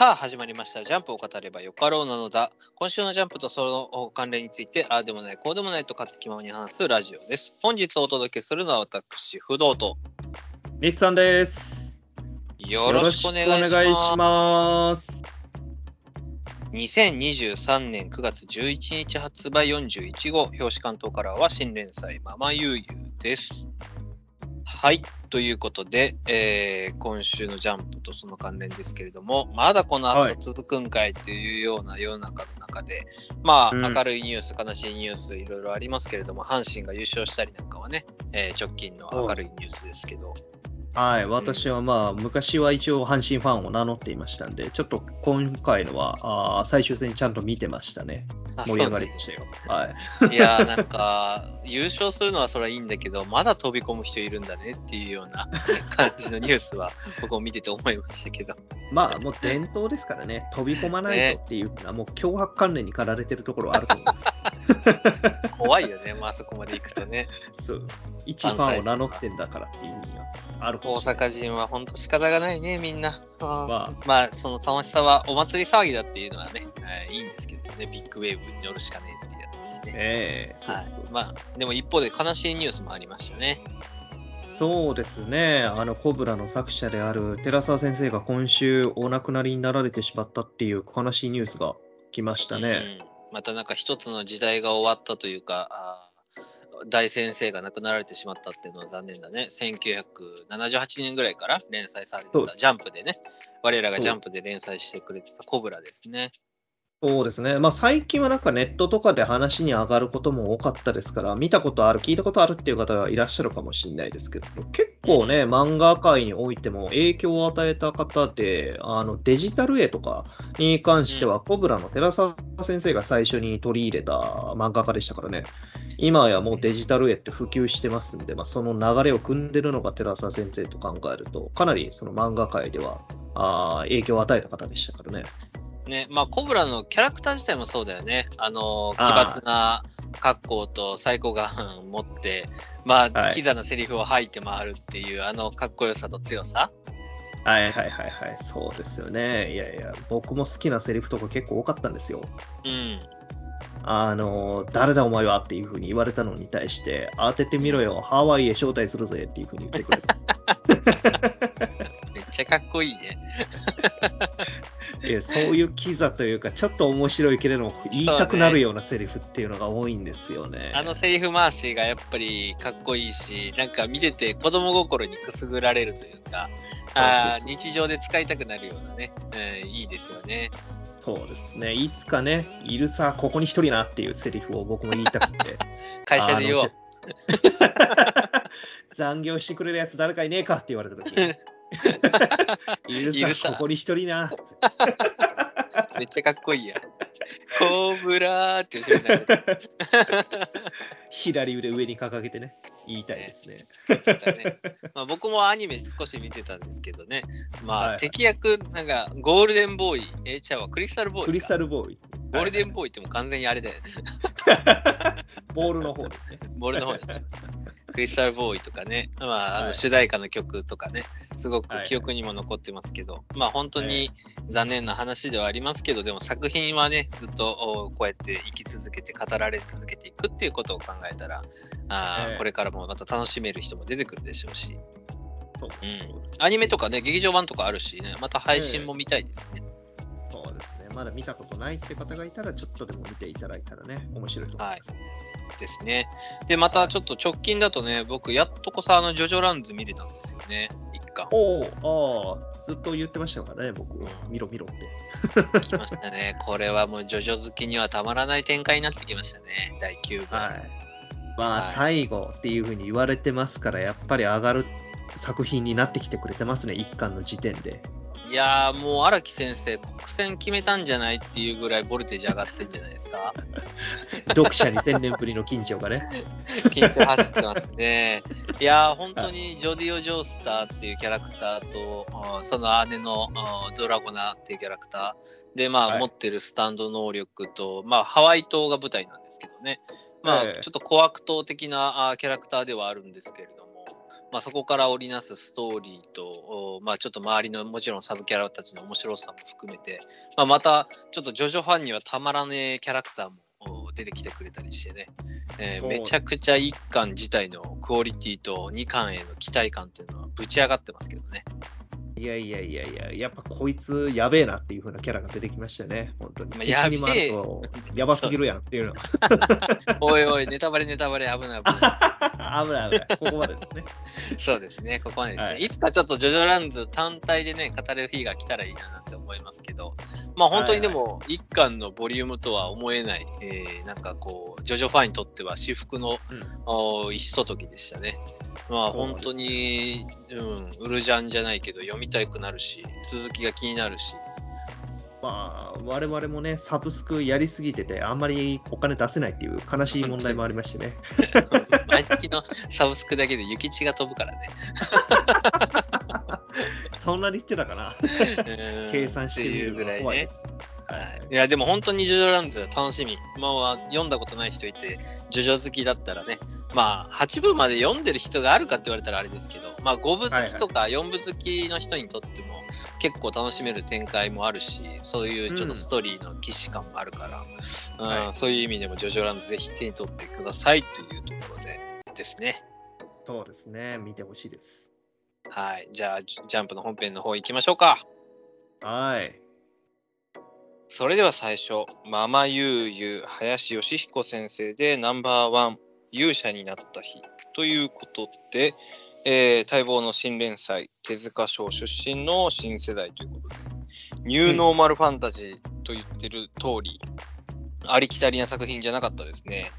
さあ始まりました、ジャンプを語ればよかろうなのだ。今週のジャンプとその関連についてああでもないこうでもないと勝手気ままに話すラジオです。本日お届けするのは私不動とリスさんです。よろしくお願いします。2023年9月11日発売41号、表紙関東カラーは新連載ママゆうゆうです。はい、ということで、今週のジャンプとその関連ですけれども、まだこの暑さ続くんかいというような世の中の中で、明るいニュース、悲しいニュースいろいろありますけれども、阪神が優勝したりなんかはね、直近の明るいニュースですけど、はい、私は昔は一応阪神ファンを名乗っていましたんで、ちょっと今回のは最終戦ちゃんと見てましたね。盛り上がりでしたよ、はい、いやーなんか優勝するのはそれはいいんだけど、まだ飛び込む人いるんだねっていうような感じのニュースは僕も見てて思いましたけどもう伝統ですからね、飛び込まないとっていうのはもう脅迫観念に駆られてるところはあると思うんです怖いよね、あそこまで行くとね。そう、一ファンを名乗ってんだからっていう意味がある。大阪人は本当仕方がないね、みんな。その楽しさはお祭り騒ぎだっていうのはね、いいんですけどね、ビッグウェーブに乗るしかねえっていうやつですね。でも一方で悲しいニュースもありましたね。そうですね、コブラの作者である寺澤先生が今週お亡くなりになられてしまったっていう悲しいニュースが来ましたね。またなんか一つの時代が終わったというか、大先生が亡くなられてしまったっていうのは残念だね。1978年ぐらいから連載されてたジャンプでね、我らがジャンプで連載してくれてたコブラですね。そうですね、最近はなんかネットとかで話に上がることも多かったですから、見たことある、聞いたことあるっていう方がいらっしゃるかもしれないですけど、結構ね、漫画界においても影響を与えた方で、デジタル絵とかに関してはコブラの寺澤先生が最初に取り入れた漫画家でしたからね。今やもうデジタル絵って普及してますんで、その流れを組んでるのが寺澤先生と考えると、かなりその漫画界では影響を与えた方でしたからね。コブラのキャラクター自体もそうだよね。奇抜な格好とサイコガンを持って、キザなセリフを吐いて回るっていう、かっこよさと強さ。そうですよね。僕も好きなセリフとか結構多かったんですよ。誰だお前はっていう風に言われたのに対して、当ててみろよ、ハワイへ招待するぜっていう風に言ってくれた。めっちゃかっこいいね。そういうキザというか、ちょっと面白いけれども言いたくなるようなセリフっていうのが多いんですよね。セリフ回しがやっぱりかっこいいし、なんか見てて子供心にくすぐられるというか、日常で使いたくなるようなね、いいですよね。そうですね、いつかね、いるさここに一人なっていうセリフを僕も言いたくて会社で言おう残業してくれるやつ誰かいねえかって言われた時にいるさここに一人なめっちゃかっこいいや、コブラーって後ろになる左腕上に掲げてね、言いたいですね。僕もアニメ少し見てたんですけどね、敵役なんかゴールデンボーイ、クリスタルボーイ、ゴールデンボーイってもう完全にあれでボールの方ですね。クリスタルボーイとかね、主題歌の曲とかね、すごく記憶にも残ってますけど、本当に残念な話ではありますけど、でも作品はね、ずっとこうやって生き続けて、語られ続けていくっていうことを考えたら、これからもまた楽しめる人も出てくるでしょうし、アニメとかね、劇場版とかあるしね、また配信も見たいですね。そうですね、まだ見たことないって方がいたら、ちょっとでも見ていただいたらね、面白いと思います。ですね。で、またちょっと直近だとね、僕やっとこさジョジョランズ見れたんですよね。ずっと言ってましたからね、僕、見ろ見ろって。来ましたね。これはもうジョジョ好きにはたまらない展開になってきましたね、第9部。最後っていう風に言われてますから、やっぱり上がる作品になってきてくれてますね、1巻の時点で。いやー、もう荒木先生、国選決めたんじゃないっていうぐらいボルテージ上がってんじゃないですか。読者に1000年ぶりの緊張がね。緊張走ってますね。いやー、本当にジョディオ・ジョースターっていうキャラクターと、その姉のドラゴナっていうキャラクターで、持ってるスタンド能力と、ハワイ島が舞台なんですけどね、ちょっと小悪党的なキャラクターではあるんですけれども、まあ、そこから織りなすストーリーと、まあ、ちょっと周りのもちろんサブキャラたちの面白さも含めて、まあ、またちょっとジョジョファンにはたまらねえキャラクターも出てきてくれたりしてね、めちゃくちゃ1巻自体のクオリティと2巻への期待感っていうのはぶち上がってますけどね。いやいやいやいや、やっぱこいつやべえなっていう風なキャラが出てきましたね、本当に。まあ、やべえ、やばすぎるやんっていうの。おいおい、ネタバレ、危ない危ない。危ない、ここまでですね。そうですね、ここまでですね。はい、いつかちょっとジョジョランド単体でね、語れる日が来たらいいなって思いますけど、まあ本当にでも1巻のボリュームとは思えない、なんかこうジョジョファンにとっては至福の、ひとときでしたね。まあ本当にウルジャンじゃないけど読みたくなるし、続きが気になるし、まあ我々もねサブスクやりすぎててあんまりお金出せないっていう悲しい問題もありましてね。毎月のサブスクだけで諭吉が飛ぶからね。そんなに言ってたかな。計算してみるぐらいね。いやでも本当にジョジョランド楽しみ。まあ読んだことない人いてジョジョ好きだったらね、まあ8部まで読んでる人があるかって言われたらあれですけど、まあ5部好きとか4部好きの人にとっても結構楽しめる展開もあるし、そういうちょっとストーリーの既視感もあるから、そういう意味でもジョジョランドぜひ手に取ってくださいというところでですね。そうですね、見てほしいです。はい、じゃあジャンプの本編の方行きましょうか。はい。それでは最初、ママゆうゆう林義彦先生でナンバーワン勇者になった日ということで、待望の新連載、手塚賞出身の新世代ということで、ニューノーマルファンタジーと言ってる通り、ありきたりな作品じゃなかったですね。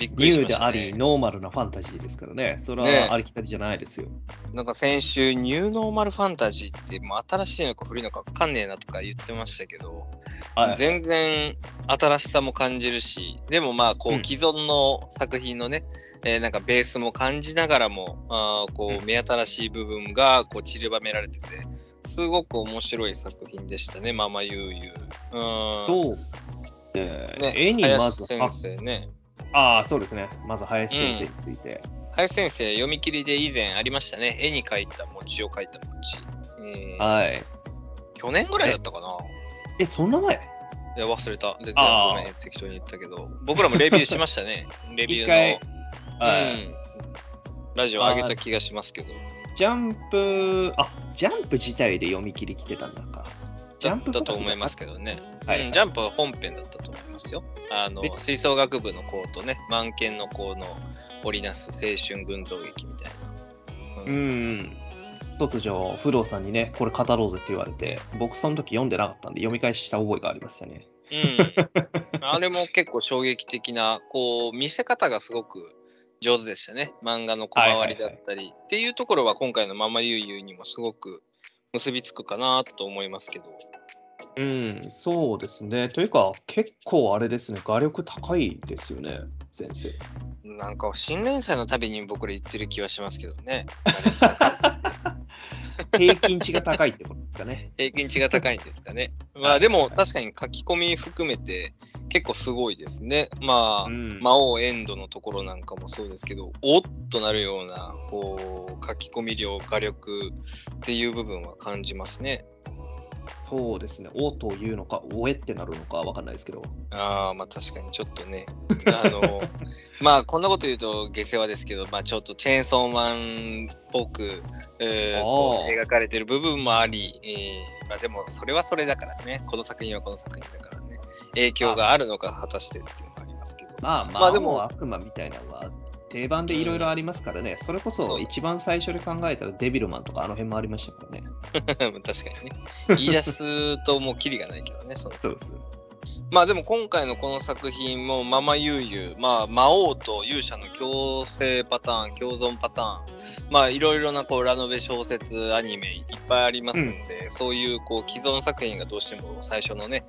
びっくりしましたね。ニューでありノーマルなファンタジーですからね、それはありきたりじゃないですよ、ね。なんか先週ニューノーマルファンタジーってもう新しいのか古いのか分かんねえなとか言ってましたけど、はい、全然新しさも感じるし、でもまあこう既存の作品のね、なんかベースも感じながらもこう目新しい部分がこう散りばめられててすごく面白い作品でしたね、ママゆうゆう。そうね、絵にまず林先生ね。ああ、そうですね。まず林先生について。林先生、読み切りで以前ありましたね。絵に描いた餅を描いた餅。はい。去年ぐらいだったかな。そんな前？いや、忘れた。で、ごめん、適当に言ったけど。僕らもレビューしましたね。レビューの、ラジオ上げた気がしますけど。ジャンプ自体で読み切り来てたんだか。だと思いますけどね、はい、ジャンプは本編だったと思いますよ。吹奏楽部の子とね、満剣の子の織りなす青春群像劇みたいな、突如不動さんにねこれ語ろうぜって言われて、僕その時読んでなかったんで読み返した覚えがありましたね。あれも結構衝撃的な、こう見せ方がすごく上手でしたね。漫画の小回りだったりっていうところは今回のママゆうゆうにもすごく結びつくかなと思いますけど。そうですね。というか結構あれですね、画力高いですよね、先生。なんか新連載のたびに僕ら言ってる気はしますけどね。平均値が高いってことですかね。平均値が高いんですかね。まあでも確かに書き込み含めて結構すごいですね。まあ、魔王エンドのところなんかもそうですけど、おっとなるようなこう書き込み量、画力っていう部分は感じますね。そうですね。おというのか、おえってなるのかわかんないですけど。まあ確かにちょっとね。まあこんなこと言うと下世話ですけど、まあちょっとチェーンソーマンっぽく、こう描かれてる部分もあり、まあでもそれはそれだからね。この作品はこの作品だからね。影響があるのか果たしてっていうのもありますけど。まあでも悪魔みたいなのは定番でいろいろありますからね、それこそ一番最初に考えたらデビルマンとかあの辺もありましたからね。確かにね。言い出すともうキリがないけどね。そうです。まあでも今回のこの作品もママゆうゆう、まあ魔王と勇者の共生パターン、共存パターン、まあいろいろなこうラノベ小説、アニメいっぱいありますんで、そういうこう既存作品がどうしても最初のね、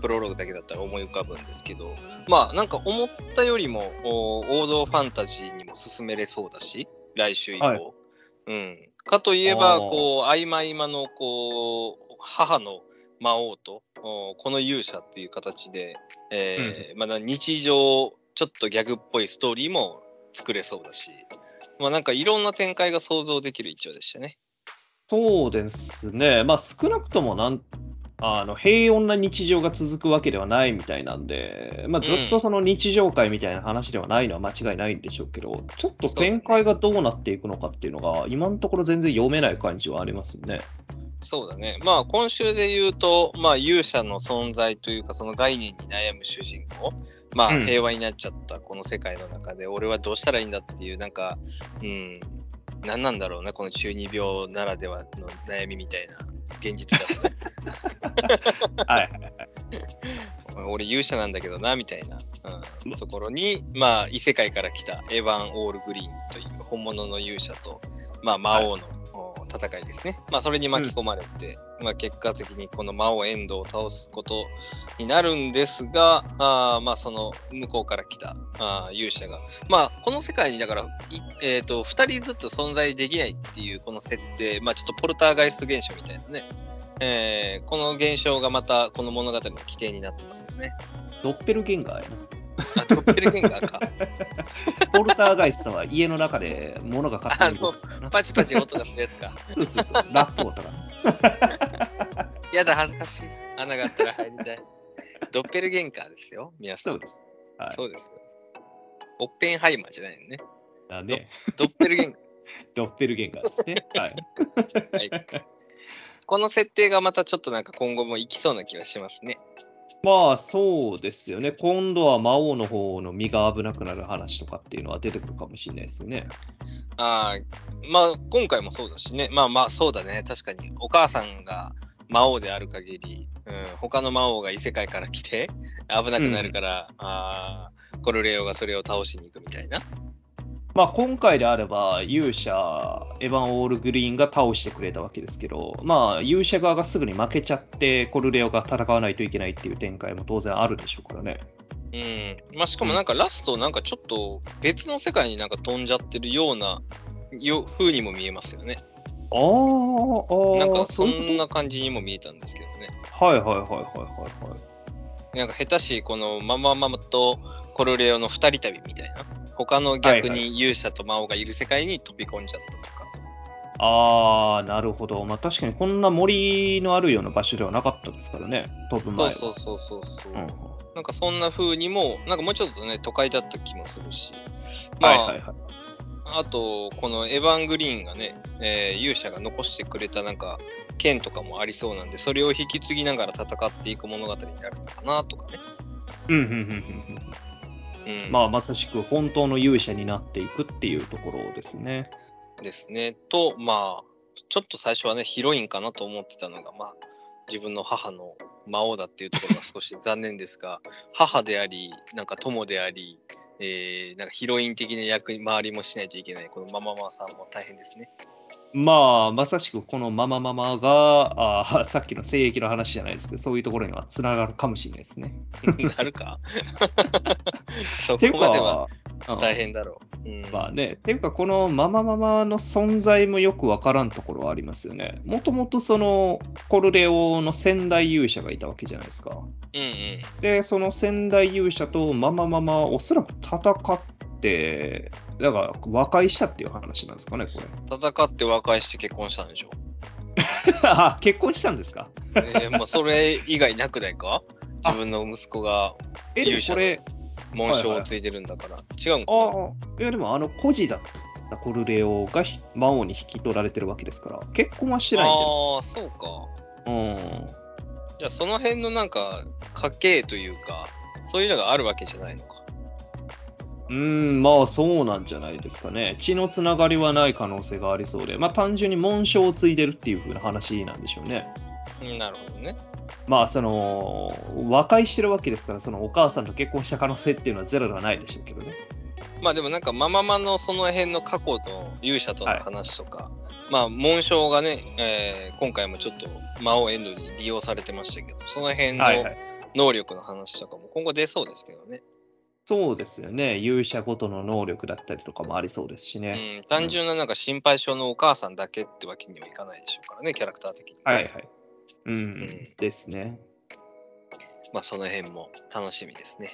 プロローグだけだったら思い浮かぶんですけど、まあなんか思ったよりも王道ファンタジーにも進めれそうだし、来週以降、かといえばこう合間合間のこう母の魔王とこの勇者っていう形で、まだ日常ちょっとギャグっぽいストーリーも作れそうだし、まあなんかいろんな展開が想像できる一話でしたね。そうですね。まあ少なくとも平穏な日常が続くわけではないみたいなんで、まあ、ずっとその日常会みたいな話ではないのは間違いないんでしょうけど、うん、ちょっと展開がどうなっていくのかっていうのが今のところ全然読めない感じはありますね。そうだね。まあ今週で言うと、まあ、勇者の存在というかその概念に悩む主人公、まあ、平和になっちゃったこの世界の中で俺はどうしたらいいんだっていうなんか、うん、何なんだろうなこの中二病ならではの悩みみたいな現実だった、はいはいはい、俺勇者なんだけどなみたいな、うん、ところに、まあ、異世界から来たエヴァン・オールグリーンという本物の勇者と、まあ、魔王の戦いですね、はいまあ、それに巻き込まれて、うんまあ、結果的にこの魔王エンドを倒すことになるんですがまあ、その向こうから来た勇者が、まあ、この世界にだから、2人ずつ存在できないっていうこの設定、まあ、ちょっとポルターガイスト現象みたいなね、この現象がまたこの物語の起点になってますよね。ドッペルゲンガーやなあ、ドッペルゲンガーかポルターガイストは家の中で物が勝手にパチパチ音がするやつかそうそうそうラップ音がやだ恥ずかしい穴があったら入りたいドッペルゲンガーですよ皆さん。そうです、はい、そうですオッペンハイマーじゃないよね。だねドッペルゲンガードッペルゲンガーですねはい、はい、この設定がまたちょっとなんか今後もいきそうな気がしますね。まあそうですよね。今度は魔王の方の身が危なくなる話とかっていうのは出てくるかもしれないですよね。あまあ今回もそうだしね。まあまあそうだね。確かにお母さんが魔王である限り、うん、他の魔王が異世界から来て危なくなるから、うん、コルレオがそれを倒しに行くみたいな。まあ、今回であれば勇者エヴァン・オールグリーンが倒してくれたわけですけど、まあ、勇者側がすぐに負けちゃってコルレオが戦わないといけないっていう展開も当然あるでしょうからね。うんまあ、しかもなんかラストなんかちょっと別の世界になんか飛んじゃってるような風にも見えますよね。ああなんかそんな感じにも見えたんですけどね。はいはいはいはいはいはい。なんか下手しこのママママとコルレオの二人旅みたいな。他の逆に勇者と魔王がいる世界に飛び込んじゃったとか、はいはい、あーなるほど、まあ、確かにこんな森のあるような場所ではなかったですからね飛ぶ前は。そうそうそうそう、うん、なんかそんな風にもなんかもうちょっとね都会だった気もするし、まあはいはいはい、あとこのエヴァングリーンがね、勇者が残してくれたなんか剣とかもありそうなんでそれを引き継ぎながら戦っていく物語になるのかなとかね。うんうんうんうんうんまあ、まさしく本当の勇者になっていくっていうところですね。ですね。とまあちょっと最初はねヒロインかなと思ってたのが、まあ、自分の母の魔王だっていうところが少し残念ですが母でありなんか友であり、なんかヒロイン的な役回りもしないといけないこのマママさんも大変ですね。まあまさしくこのママママがさっきの聖域の話じゃないですけどそういうところにはつながるかもしれないですね。なるかそこまでは大変だろう。うん、まあねていうかこのママママの存在もよくわからんところはありますよね。もともとそのコルレオの先代勇者がいたわけじゃないですか。うんうん、でその先代勇者とママママはおそらく戦ってだから和解したっていう話なんですかねこれ。戦って和解して結婚したんでしょあ結婚したんですか、まあ、それ以外なくないか自分の息子が勇者の紋章をついてるんだから、はいはい、違うんかな。いやでも孤児だったコルレオが魔王に引き取られてるわけですから結婚はしてないんじゃないですか。ああそうかうん。じゃあその辺のなんか家系というかそういうのがあるわけじゃないのか。うんまあそうなんじゃないですかね。血のつながりはない可能性がありそうでまあ単純に紋章を継いでるっていう風な話なんでしょうね。なるほどね。まあその和解してるわけですからそのお母さんと結婚した可能性っていうのはゼロではないでしょうけどね。まあでもなんかマママのその辺の過去と勇者との話とか、はい、まあ紋章がね、今回もちょっと魔王エンドに利用されてましたけどその辺の能力の話とかも今後出そうですけどね。はいはいそうですよね。勇者ごとの能力だったりとかもありそうですしね。うん、単純ななんか心配性のお母さんだけってわけにはいかないでしょうからね、キャラクター的に。はいはい。うん、うん、ですね。まあその辺も楽しみですね。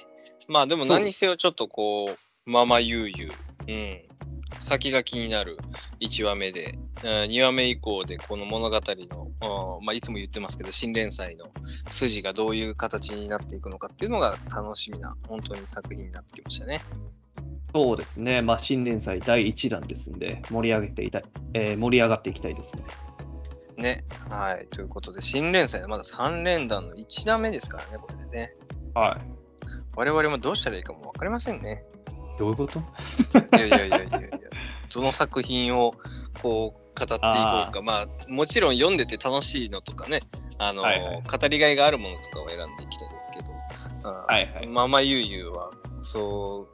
まあでも何にせよちょっとこうママ悠々、うん、先が気になる1話目で、2話目以降でこの物語の、いつも言ってますけど、新連載の筋がどういう形になっていくのかっていうのが楽しみな本当に作品になってきましたね。そうですね、新連載第1弾ですんで盛り上がっていきたいですね。ね、はい、ということで新連載まだ3連弾の1弾目ですからね、これでね。はい。我々もどうしたらいいかも分かりませんね。どういうこと？いやどの作品をこう語っていこうか、もちろん読んでて楽しいのとかね、語りがいがあるものとかを選んでいきたいですけど、ママユーユーはそ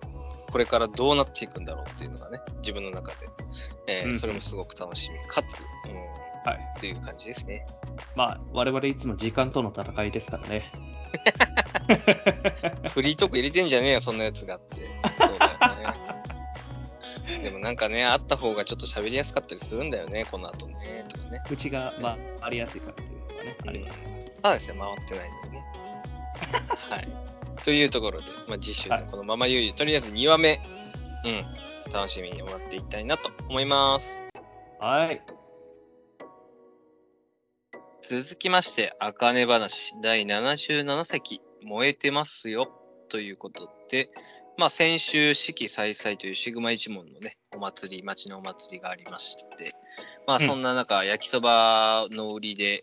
うこれからどうなっていくんだろうっていうのがね、自分の中で、それもすごく楽しみかつ、っていう感じですね。我々いつも時間との戦いですからね。フリートーク入れてんじゃねえよそんなやつがって。そうだよね。でもなんかね、あった方がちょっと喋りやすかったりするんだよね、この後ねとかね。口がありやすいからっていうのがね、ありますから。そうですね、回ってないのでね。はい。というところで、次週のこのママユーユー、とりあえず2話目、楽しみに終わっていきたいなと思います。はい。続きまして、あかね話第77席、燃えてますよということで、先週、四季再々というシグマ一門のね、お祭り、町のお祭りがありまして、そんな中、焼きそばの売りで、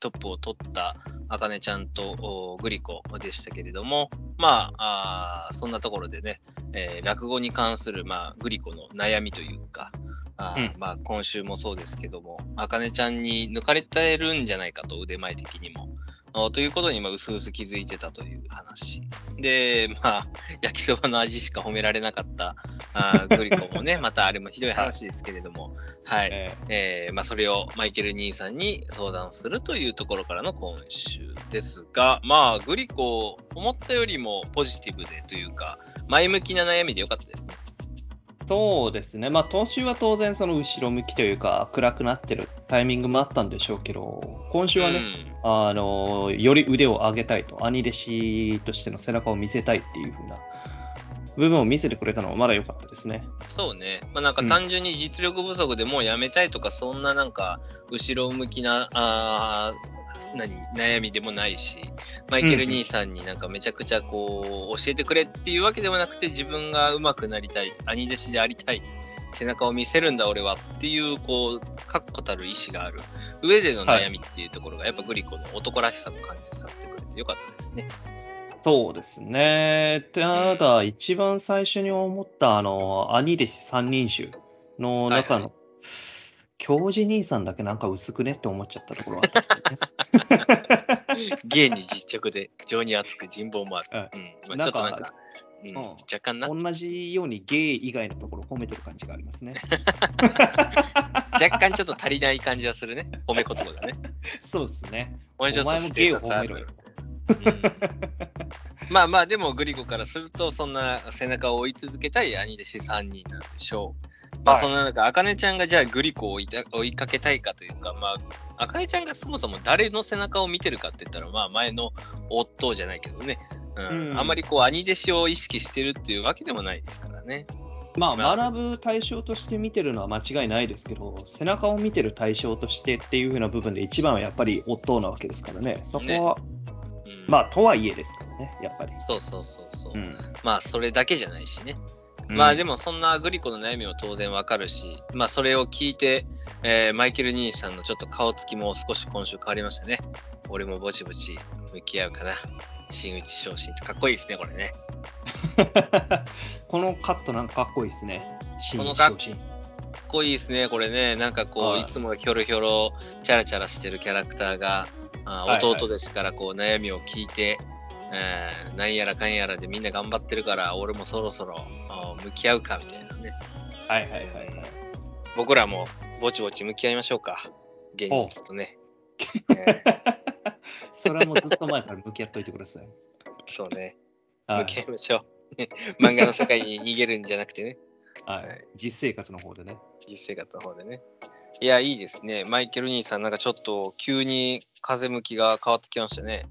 トップを取ったあかねちゃんとグリコでしたけれども、そんなところでね、落語に関する、グリコの悩みというか、今週もそうですけども、あかねちゃんに抜かれてるんじゃないかと、腕前的にもということにうすうす気づいてたという話で、焼きそばの味しか褒められなかったグリコもねまたあれもひどい話ですけれども、それをマイケル兄さんに相談するというところからの今週ですが、グリコ思ったよりもポジティブでというか前向きな悩みでよかったですね。そうですね、今週は当然その後ろ向きというか暗くなってるタイミングもあったんでしょうけど、今週はね、より腕を上げたいと、兄弟子としての背中を見せたいっていう風な部分を見せてくれたのはまだ良かったですね。そうね、なんか単純に実力不足でもうやめたいとか、そんななんか後ろ向きな悩みでもないし、マイケル兄さんになんかめちゃくちゃこう教えてくれっていうわけでもなくて、自分が上手くなりたい、兄弟子でありたい、背中を見せるんだ俺はっていう確固たる意志がある上での悩みっていうところが、やっぱグリコの男らしさも感じさせてくれてよかったですね。そうですね、ただ一番最初に思った兄弟子三人衆の中の教授兄さんだけなんか薄くねって思っちゃったところはあったんですね。芸に実直で情に厚く人望もある、ちょっとなんか、若干な同じように芸以外のところ褒めてる感じがありますね。若干ちょっと足りない感じはするね、褒め言葉がね。そうですね、お前も芸を褒めろよ。でもグリコからするとそんな背中を追い続けたい兄弟子3人なんでしょう。そんな中、あかねちゃんがじゃあグリコを追いかけたいかというか、あかねちゃんがそもそも誰の背中を見てるかって言ったら、前の夫じゃないけどね、あんまり兄弟子を意識してるっていうわけでもないですからね。学ぶ対象として見てるのは間違いないですけど、背中を見てる対象としてっていう風な部分で一番はやっぱり夫なわけですからね、そこは。とはいえですからね、やっぱり。そう。それだけじゃないしね。でもそんなグリコの悩みも当然わかるし、それを聞いて、マイケル兄さんのちょっと顔つきも少し今週変わりましたね。俺もぼちぼち向き合うかな、新内昇進ってかっこいいですね、これね。このカットなんかかっこいいですね、新内昇進。かっこいいですね、これね。なんかいつもひょろひょろチャラチャラしてるキャラクターが、弟ですから悩みを聞いて、なんやらかんやらでみんな頑張ってるから俺もそろそろ向き合うかみたいなね。僕らもぼちぼち向き合いましょうか、現実とね。それはもうずっと前から向き合っといてください。そうね、向き合いましょう。漫画の世界に逃げるんじゃなくてね。実生活の方でね。いや、いいですね。マイケル兄さんなんかちょっと急に風向きが変わってきましたね。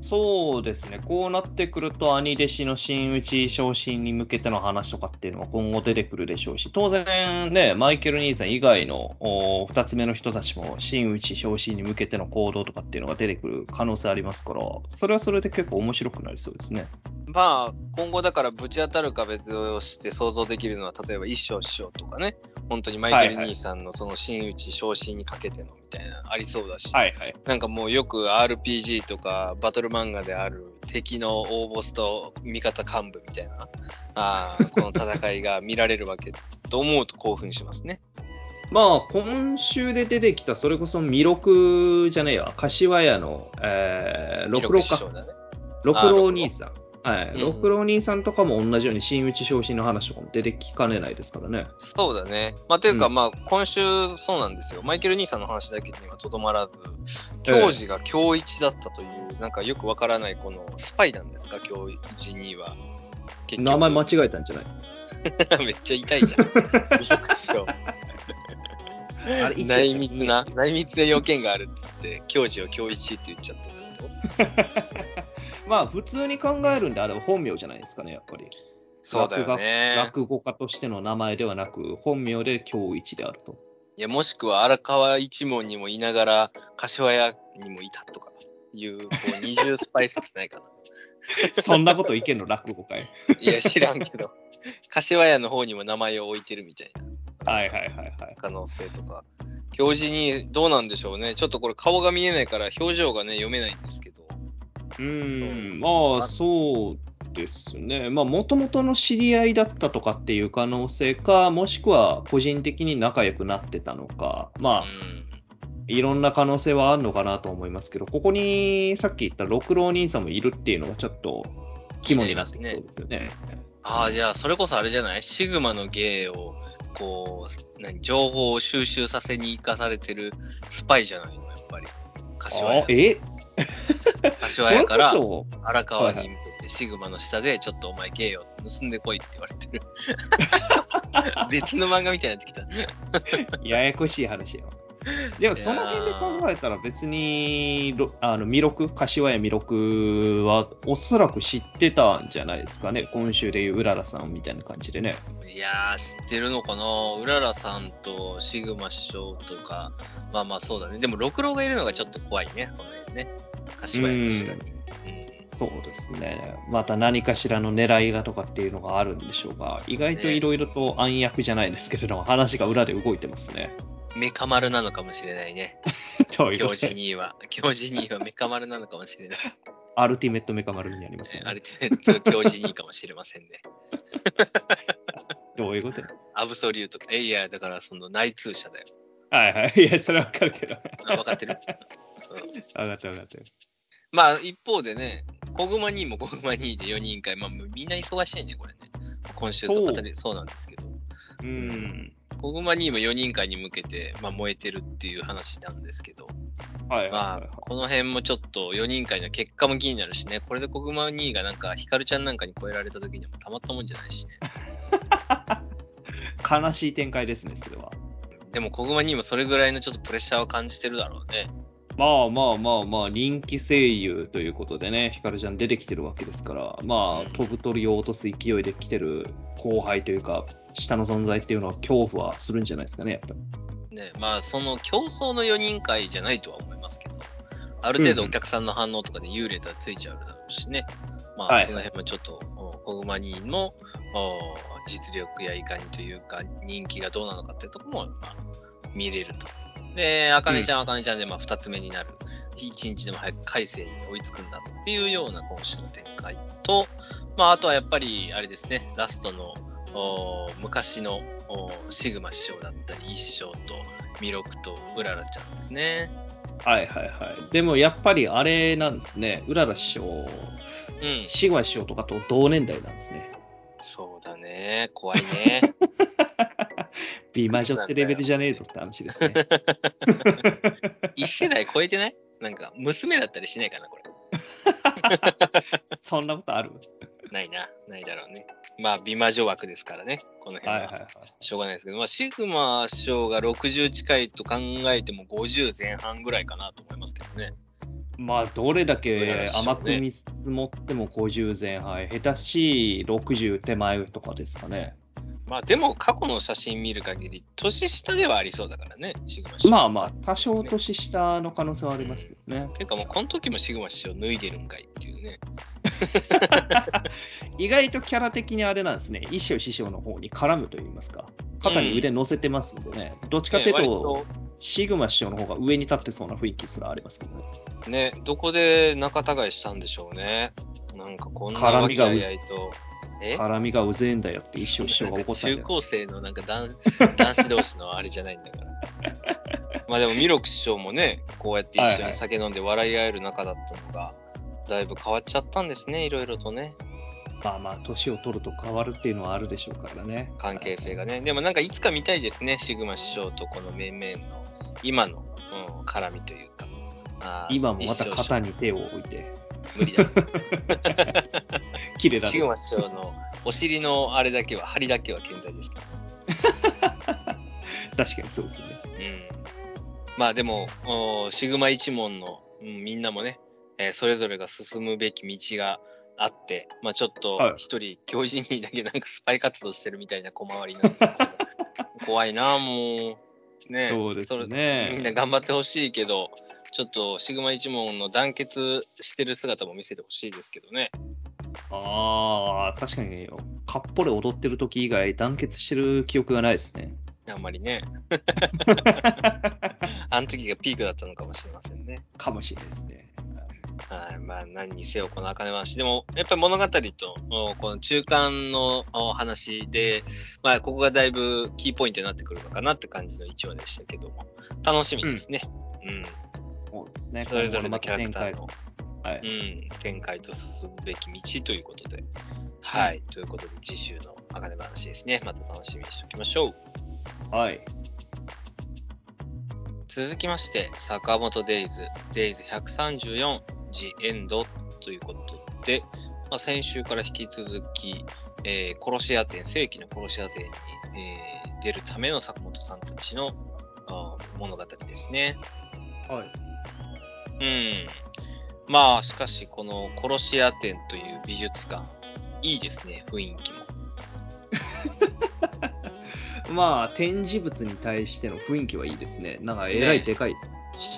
そうですね、こうなってくると兄弟子の真打ち昇進に向けての話とかっていうのは今後出てくるでしょうし、当然ね、マイケル兄さん以外の2つ目の人たちも真打ち昇進に向けての行動とかっていうのが出てくる可能性ありますから、それはそれで結構面白くなりそうですね。まあ今後だからぶち当たる壁として想像できるのは、例えば一生師匠とかね、本当にマイケル兄さんのその真打ち昇進にかけてのみたいなありそうだし、はいはい、なんかもうよく RPG とかバトル漫画である敵の大ボスと味方幹部みたいなこの戦いが見られるわけと思うと興奮しますね。まあ今週で出てきたそれこそ弥勒じゃねえや、柏屋の六郎か、六郎兄さん、はい、六郎兄さんとかも同じように真打ち昇進の話とかも出てきかねないですからね。そうだね、まあ、というか、まあ今週そうなんですよ、マイケル兄さんの話だけにはとどまらず、教授が教一だったという、なんかよくわからない、このスパイなんですか、教一には。結局名前間違えたんじゃないですかめっちゃ痛いじゃんあれ内密で要件があるって言って教授を教一って言っちゃったってことまあ普通に考えるんであれば本名じゃないですかね、やっぱり。そうだよね、落語家としての名前ではなく本名で京一であると。いや、もしくは荒川一門にもいながら柏屋にもいたとかいう二重スパイスってないかなそんなこといけんの落語家いや知らんけど、柏屋の方にも名前を置いてるみたいな、はいはいはいはい、可能性とか。教授にどうなんでしょうね、ちょっとこれ顔が見えないから表情がね読めないんですけど、まあそうですね、まあ元々の知り合いだったとかっていう可能性か、もしくは個人的に仲良くなってたのか、まあいろんな可能性はあるのかなと思いますけど、ここにさっき言った六郎兄さんもいるっていうのがちょっと肝になってきそうですよね。ああ、じゃあそれこそあれじゃない、シグマの芸をこう情報を収集させに行かされてるスパイじゃないの、やっぱり柏屋。柏屋から荒川に向けてシグマの下でちょっとお前芸を盗んでこいって言われてる別の漫画みたいになってきたややこしい話よ。でもその辺で考えたら別に弥勒、柏屋弥勒はおそらく知ってたんじゃないですかね、今週でいううららさんみたいな感じでね。いやー、知ってるのかな、うららさんとシグマ師匠とか。まあまあそうだね、でも六郎がいるのがちょっと怖いね、この辺ね、柏屋の下に。そうですね、また何かしらの狙いだとかっていうのがあるんでしょうが、意外といろいろと暗躍じゃないですけれども、ね、話が裏で動いてますね。メカ丸なのかもしれないね教授にはメカ丸なのかもしれないアルティメットメカ丸になりますね、アルティメット教授にかもしれませんねどういうことや、アブソリュートか。いや、だからその内通者だよ。はいはい、いやそれは分かるけど分かってる分かってる。まあ一方でね、小熊2も小熊2で4人会、まあみんな忙しいねこれね、今週とまたそうなんですけど、小熊にも4人会に向けて、まあ、燃えてるっていう話なんですけど、はいはいはいはい、まあこの辺もちょっと4人会の結果も気になるしね。これで小熊兄がなんかヒカルちゃんなんかに超えられた時にはもうたまったもんじゃないしね悲しい展開ですね、それは。でも小熊兄もそれぐらいのちょっとプレッシャーを感じてるだろうね。まあまあまあまあ、人気声優ということでね、ヒカルちゃん出てきてるわけですから、まあ飛ぶ鳥を落とす勢いで来てる後輩というか下の存在っていうのは恐怖はするんじゃないですかね、やっぱりね。まあその競争の4人会じゃないとは思いますけど、ある程度お客さんの反応とかで優劣はついちゃうだろうしね、まあその辺もちょっと小熊兄の実力やいかにというか人気がどうなのかっていうところも見れると。で、あかねちゃんはあかねちゃんで、まあ2つ目になる、一日でも早く改正に追いつくんだっていうような今週の展開と、まああとはやっぱりあれですね、ラストの昔のシグマ師匠だったり一生と弥勒とうららちゃんですね。はいはいはい。でもやっぱりあれなんですね、うらら師匠、シグマ師匠とかと同年代なんですね。そうだね、怖いね美魔女ってレベルじゃねえぞって話ですね一世代超えてない？なんか娘だったりしないかなこれそんなことある？ないな、ないだろうね。まあ美魔女枠ですからね、この辺は。はいはいはい、しょうがないですけど、まあ、シグマ師匠が60近いと考えても50前半ぐらいかなと思いますけどね。まあどれだけ甘く見積もっても50前半、下手しい60手前とかですかね。まあでも過去の写真見る限り年下ではありそうだからね、シグマ師匠。まあまあ多少年下の可能性はありますけどね。ていうかもうこの時もシグマ師匠脱いでるんかいっていうね。意外とキャラ的にあれなんですね、一生師匠の方に絡むといいますか、肩に腕乗せてますんでね、どっちかというとシグマ師匠の方が上に立ってそうな雰囲気すらありますけどね。ね、どこで仲違いしたんでしょうね。なんかこんなわけあいあいと絡みがうぜえんだよって一生師匠が怒ったんだよ。中高生のなんか 男子同士のあれじゃないんだから。まあでも弥勒師匠もね、こうやって一緒に酒飲んで笑い合える仲だったのが、はいはい、だいぶ変わっちゃったんですね、いろいろとね。まあまあ年を取ると変わるっていうのはあるでしょうからね、関係性がね。でもなんかいつか見たいですね、シグマ師匠とこの面々の今の、絡みというか、まあ、今もまた肩に手を置いて無理だ。綺麗だね。シグマ師匠のお尻のあれだけは、張りだけは健在ですから。確かにそうですね。うん、まあでもシグマ一門の、みんなもね、それぞれが進むべき道があって、まあ、ちょっと一人教授にだけなんかスパイ活動してるみたいな小回りなんですけど、怖いなもうね。そうですね。みんな頑張ってほしいけど、ちょっとシグマ一門の団結してる姿も見せてほしいですけどね。ああ、確かにカッポで踊ってる時以外団結してる記憶がないですね。あんまりね。あの時がピークだったのかもしれませんね。かもしれないですね。はい、まあ何にせよこの茜話でもやっぱり物語とこの中間の話で、まあここがだいぶキーポイントになってくるのかなって感じの1話でしたけども、楽しみですね。そうですね。それぞれのキャラクターの、展開と進むべき道ということで、はい、ということで次週の茜話ですね。また楽しみにしておきましょう。はい。続きまして坂本デイズ、デイズ134。エンドということで、まあ、先週から引き続き、殺し屋店、正規の殺し屋店に、出るための坂本さんたちの物語ですね。はい。まあしかしこの殺し屋店という美術館、いいですね、雰囲気も。まあ展示物に対しての雰囲気はいいですね。なんかえらいでかい。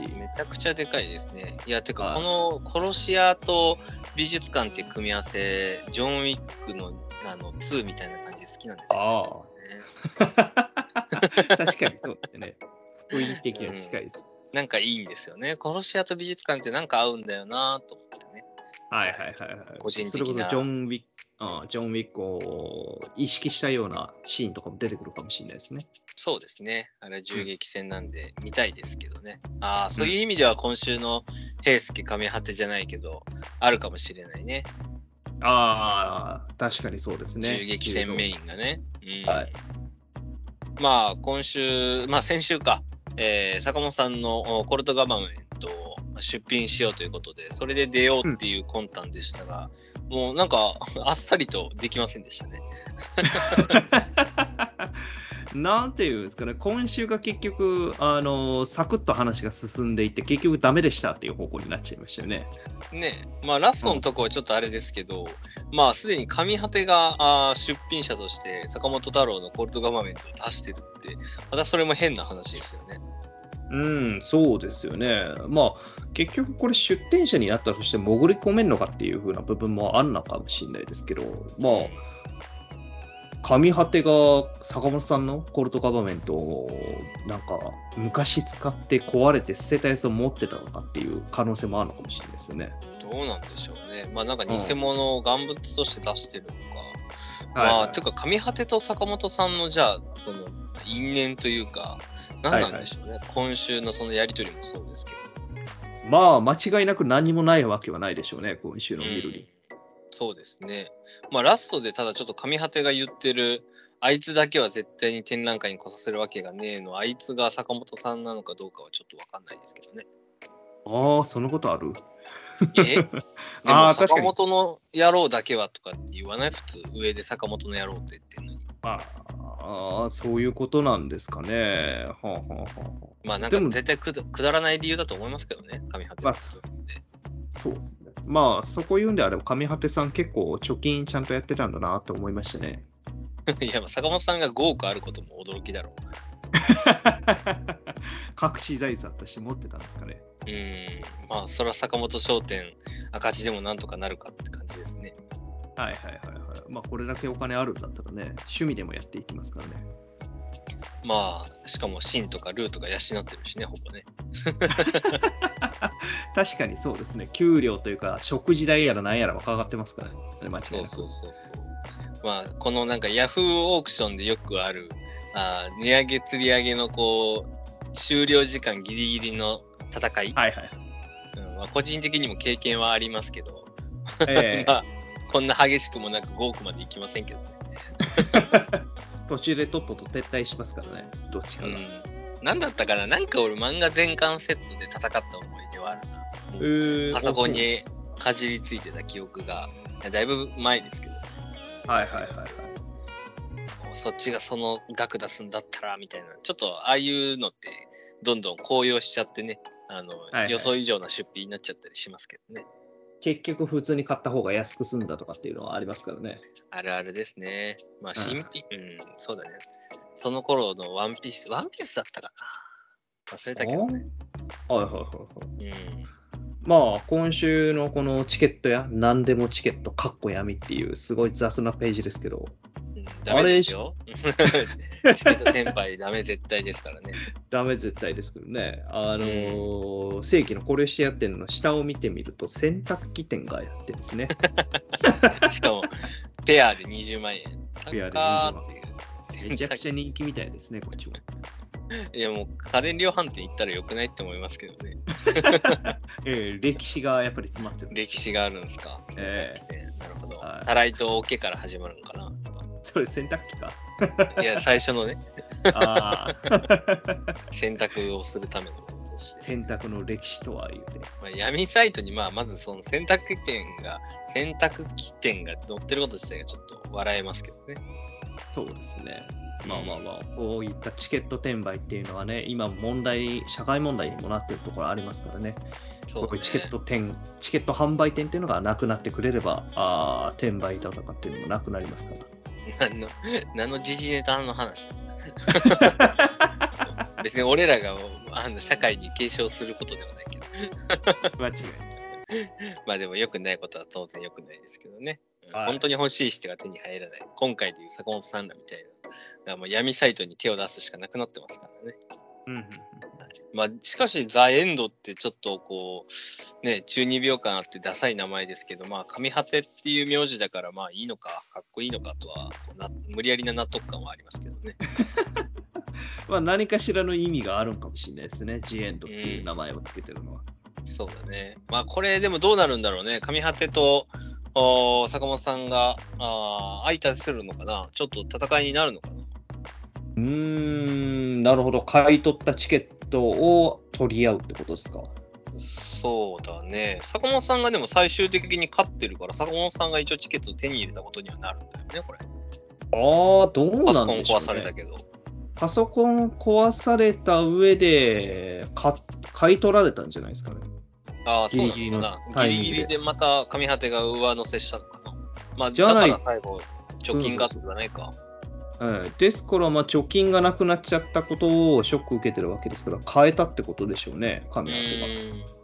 ね、めちゃくちゃでかいですね。いや、てかこの殺し屋と美術館って組み合わせ、ジョン・ウィックの2みたいな感じで好きなんですよね。あ確かにそうですね。雰囲気的には近いです、なんかいいんですよね。殺し屋と美術館ってなんか合うんだよなと思ってね。はいはいはいはい。個人的な。それこそジョン・ウィックを意識したようなシーンとかも出てくるかもしれないですね。そうですね。あれ銃撃戦なんで見たいですけどね。ああ、そういう意味では今週の平助亀果てじゃないけど、あるかもしれないね。ああ、確かにそうですね。銃撃戦メインがね。はい。まあ今週、まあ先週か、坂本さんのコルトガバメントを出品しようということで、それで出ようっていう魂胆でしたが、もうなんかあっさりとできませんでしたね。なんていうんですかね、今週が結局サクッと話が進んでいって結局ダメでしたっていう方向になっちゃいましたよね。ね、まあラストのとこはちょっとあれですけど、まあすでに神果てが出品者として坂本太郎のコールドガバメントを出してるって、またそれも変な話ですよね。うん、そうですよね。まあ結局これ出店者になったとして潜り込めんのかっていう風な部分もあんのかもしれないですけど、まあ神果てが坂本さんのコルトガバメントをなんか昔使って壊れて捨てたやつを持ってたのかっていう可能性もあるのかもしれないですよね。どうなんでしょうね。まあなんか偽物を贋物として出してるのか、まあていうか神果てと坂本さんのじゃあその因縁というか何なんでしょうね、今週のそのやり取りもそうですけど、まあ間違いなく何もないわけはないでしょうね、今週の見るに。そうですね。まあラストでただちょっと神果てが言ってるあいつだけは絶対に展覧会に来させるわけがねえのあいつが坂本さんなのかどうかはちょっと分かんないですけどね。ああ、そのことある。でも坂本の野郎だけはとかって言わない、普通上で坂本の野郎って言ってるのに。ああ、そういうことなんですかね。はあはあはあ、まあなんか絶対くだらない理由だと思いますけどね、神果て。まあそうですね。まあそこ言うんであれば上果てさん結構貯金ちゃんとやってたんだなって思いましたね。いや坂本さんが5億あることも驚きだろう。隠し財産として持ってたんですかね。まあそれは坂本商店赤字でもなんとかなるかって感じですね。はいはいはいはい。まあこれだけお金あるんだったらね、趣味でもやっていきますからね。まあしかもシンとかルーとか養ってるしね、ほぼね。確かにそうですね。給料というか食事代やら何やらはかかってますからね。間違いなく。そう。まあこのなんかヤフーオークションでよくある値上げ釣り上げのこう終了時間ギリギリの戦い。はいはい。まあ、個人的にも経験はありますけど。まあこんな激しくもなく5億までいきませんけどね。途中でとっとと撤退しますからね、どっちかが。なんだったかな、なんか俺漫画全巻セットで戦った思い出はあるな。パソコンにかじりついてた記憶が、だいぶ前ですけど。はいはいはい、はい。そっちがその額出すんだったらみたいな、ちょっとああいうのってどんどん高揚しちゃってね、はいはい、予想以上の出費になっちゃったりしますけどね。結局普通に買った方が安く済んだとかっていうのはありますからね。あるあるですね。まあ新品、そうだね。その頃のワンピースだったかな。忘れたけどね。はいはいはいはい。まあ今週のこのチケットや何でもチケットかっこ闇っていうすごい雑なページですけど。ダメですよ。チケット転売ダメ絶対ですからね。ダメ絶対ですけどね。正規のコレシア店の下を見てみると洗濯機店がやってるんですね。しかもペアで20万円。ペアで20万円。めちゃくちゃ人気みたいですねこっちも。いやもう家電量販店行ったらよくないって思いますけどね。歴史がやっぱり詰まってる。歴史があるんですか。なるほど。たらいとおけから始まるのかな。それ洗濯機か。いや最初のね。洗濯をするための。洗濯の歴史とは言うて、まあ、闇サイトにまあまずその洗濯機店が載ってること自体がちょっと笑えますけどね。そうですね。まあまあまあ、こういったチケット転売っていうのはね、今社会問題にもなってるところありますからね。そうね。こういうチケット販売店っていうのがなくなってくれれば、転売だとかっていうのもなくなりますから。何の時事ネタの話。別に俺らが社会に継承することではないけど。間違いない。まあでも良くないことは当然良くないですけどね。はい、本当に欲しい人が手に入らない。今回でいう坂本さんらみたいな、もう闇サイトに手を出すしかなくなってますからね。まあ、しかしザ・エンドってちょっとこうね中二病感あってダサい名前ですけど、まあ上果てっていう名字だからまあいいのかかっこいいのかとは無理やりな納得感はありますけどね。まあ何かしらの意味があるんかもしれないですね、ジ・エンドっていう名前をつけてるのは。そうだね。まあこれでもどうなるんだろうね、上果てと坂本さんが相対するのかな、ちょっと戦いになるのかな。なるほど。買い取ったチケットを取り合うってことですか。そうだね。坂本さんがでも最終的に勝ってるから、坂本さんが一応チケットを手に入れたことにはなるんだよね、これ。どうなんでしょうね。パソコン壊されたけど。パソコン壊された上で買い取られたんじゃないですかね。そうなんだ。ギリギリでまた上果てが上乗せしたのかな。まあじゃあだから最後貯金があったんじゃないか。ですから、まあ、貯金がなくなっちゃったことをショック受けてるわけですから、変えたってことでしょうね、上果て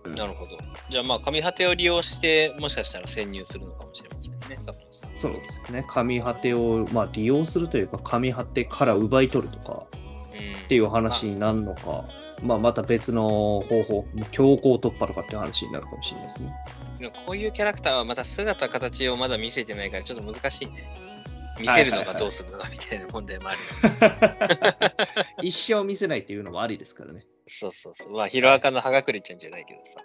が。なるほど。じゃあ、まあ、上果てを利用して、もしかしたら潜入するのかもしれませんね、坂本さん。そうですね、上果てを、まあ、利用するというか、上果てから奪い取るとかっていう話になるのか、まあ、また別の方法、強行突破とかっていう話になるかもしれないですね。こういうキャラクターは、また姿、形をまだ見せてないから、ちょっと難しいね。見せるのかどうするのかみたいな問題もある。一生見せないっていうのもありですからね。そう。まあ、ヒロアカの葉隠れちゃうんじゃないけどさ。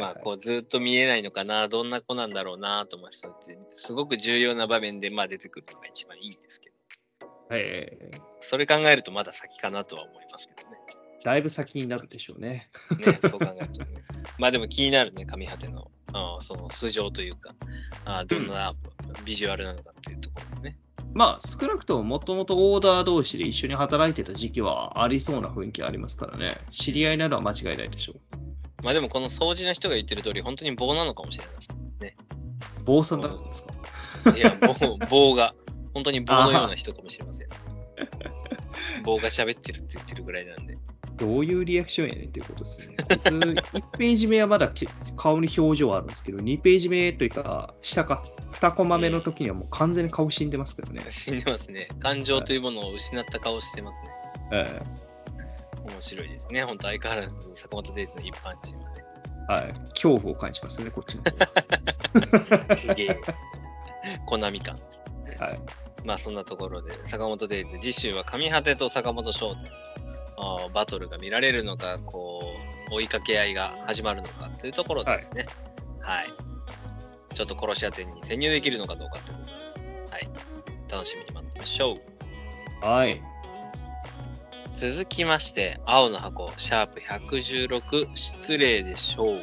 まあ、こう、ずっと見えないのかな、どんな子なんだろうなと思って、すごく重要な場面で、まあ、出てくるのが一番いいんですけど。それ考えると、まだ先かなとは思いますけどね。だいぶ先になるでしょうね。ね、そう考えるとね。まあ、でも気になるね、上果ての、その素性というか、どんなビジュアルなのかっていうところもね。まあ少なくとももともとオーダー同士で一緒に働いてた時期はありそうな雰囲気ありますからね。知り合いなどは間違いないでしょう。まあでもこの掃除の人が言ってる通り本当に棒なのかもしれないね。棒さんだったんですか？いや、棒が本当に棒のような人かもしれません。棒が喋ってるって言ってるぐらいなんで。どういうリアクションやねんっていうことですね。普通1ページ目はまだ顔に表情はあるんですけど、2ページ目というか下か2コマ目の時にはもう完全に顔死んでますけどね。死んでますね。感情というものを失った顔してますね。面白いですね。本当相変わらず坂本デイズの一般人はね。はい。恐怖を感じますね、こっちの。すげえ。コナミ感です。はい。まあそんなところで坂本デイズ、次週は上果てと坂本商店のバトルが見られるのか、こう追いかけ合いが始まるのかというところですね。はい。はい、ちょっと殺し屋店に潜入できるのかどうかということ。はい。楽しみに待ってましょう。はい。続きまして、青の箱、シャープ116、失礼でしょう。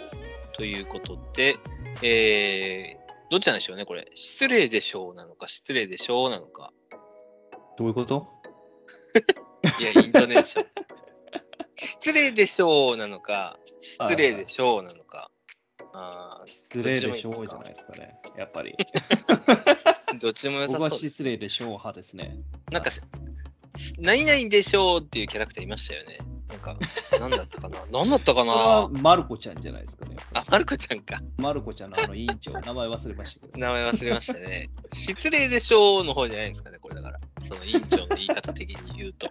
ということで、どっちなんでしょうね、これ。失礼でしょうなのか、失礼でしょうなのか。どういうこと？いや、インドネーション。失礼でしょうなのか、失礼でしょうなのか。あ、失礼でしょうじゃないですかね、やっぱり。どっちも良さそう。僕は失礼でしょう派ですね。なんか、何々でしょうっていうキャラクターいましたよね。なんか何だったかな。何だったかな。マルコちゃんじゃないですかね。あ、マルコちゃんか。マルコちゃんのあの委員長名前忘れましたけど。名前忘れましたね。失礼でしょうの方じゃないですかね。これだからその委員長の言い方的に言うと。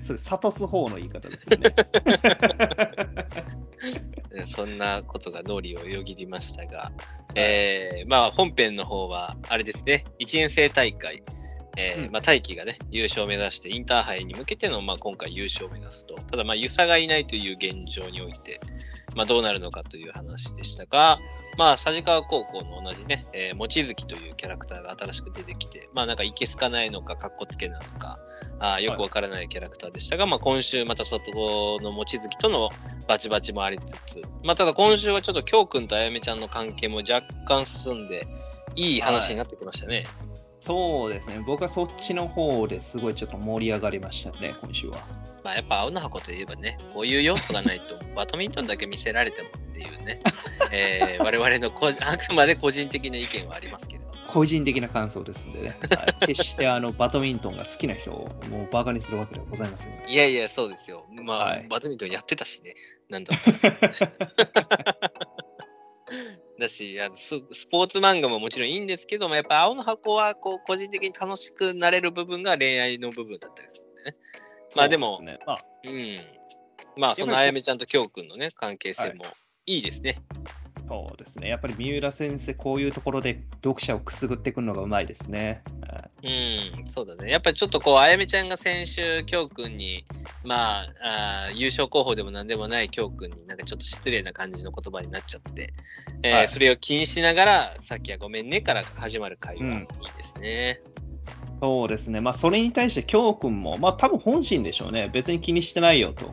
それ諭す方の言い方ですよね。そんなことが脳裏をよぎりましたが、まあ本編の方はあれですね。1年生大会。まあ、大輝がね優勝を目指してインターハイに向けての、まあ、今回優勝を目指すと。ただまあ遊佐がいないという現状において、まあ、どうなるのかという話でしたが、まあ、佐治川高校の同じね、望月というキャラクターが新しく出てきて、まあなんかいけすかないのかかっこつけなのか、あ、よくわからないキャラクターでしたが、まあ、今週また外の望月とのバチバチもありつつ、まあ、ただ今週はちょっと京君とあやめちゃんの関係も若干進んでいい話になってきましたね。はい、そうですね。僕はそっちの方ですごいちょっと盛り上がりましたね、今週は。まあやっぱ青の箱といえばね、こういう要素がないとバドミントンだけ見せられてもっていうね、我々のあくまで個人的な意見はありますけれども。個人的な感想ですんでね。はい、決してバドミントンが好きな人をもうバカにするわけではございません、ね。いやいや、そうですよ。まあ、はい、バドミントンやってたしね、なんだっただし、スポーツ漫画ももちろんいいんですけども、やっぱ青の箱はこう個人的に楽しくなれる部分が恋愛の部分だったりするんでね。まあでも、まあそのあやめちゃんと京くんのね関係性もいいですね。はい、そうですね。やっぱり三浦先生こういうところで読者をくすぐってくるのがうまいですね。うん、そうだね。やっぱりちょっとこうあやめちゃんが先週京くんにまあ、優勝候補でもなんでもない京くんになんかちょっと失礼な感じの言葉になっちゃって、はい、それを気にしながらさっきはごめんねから始まる会話、いいですね。そうですね。まあそれに対して京くんもまあ多分本心でしょうね。別に気にしてないよと。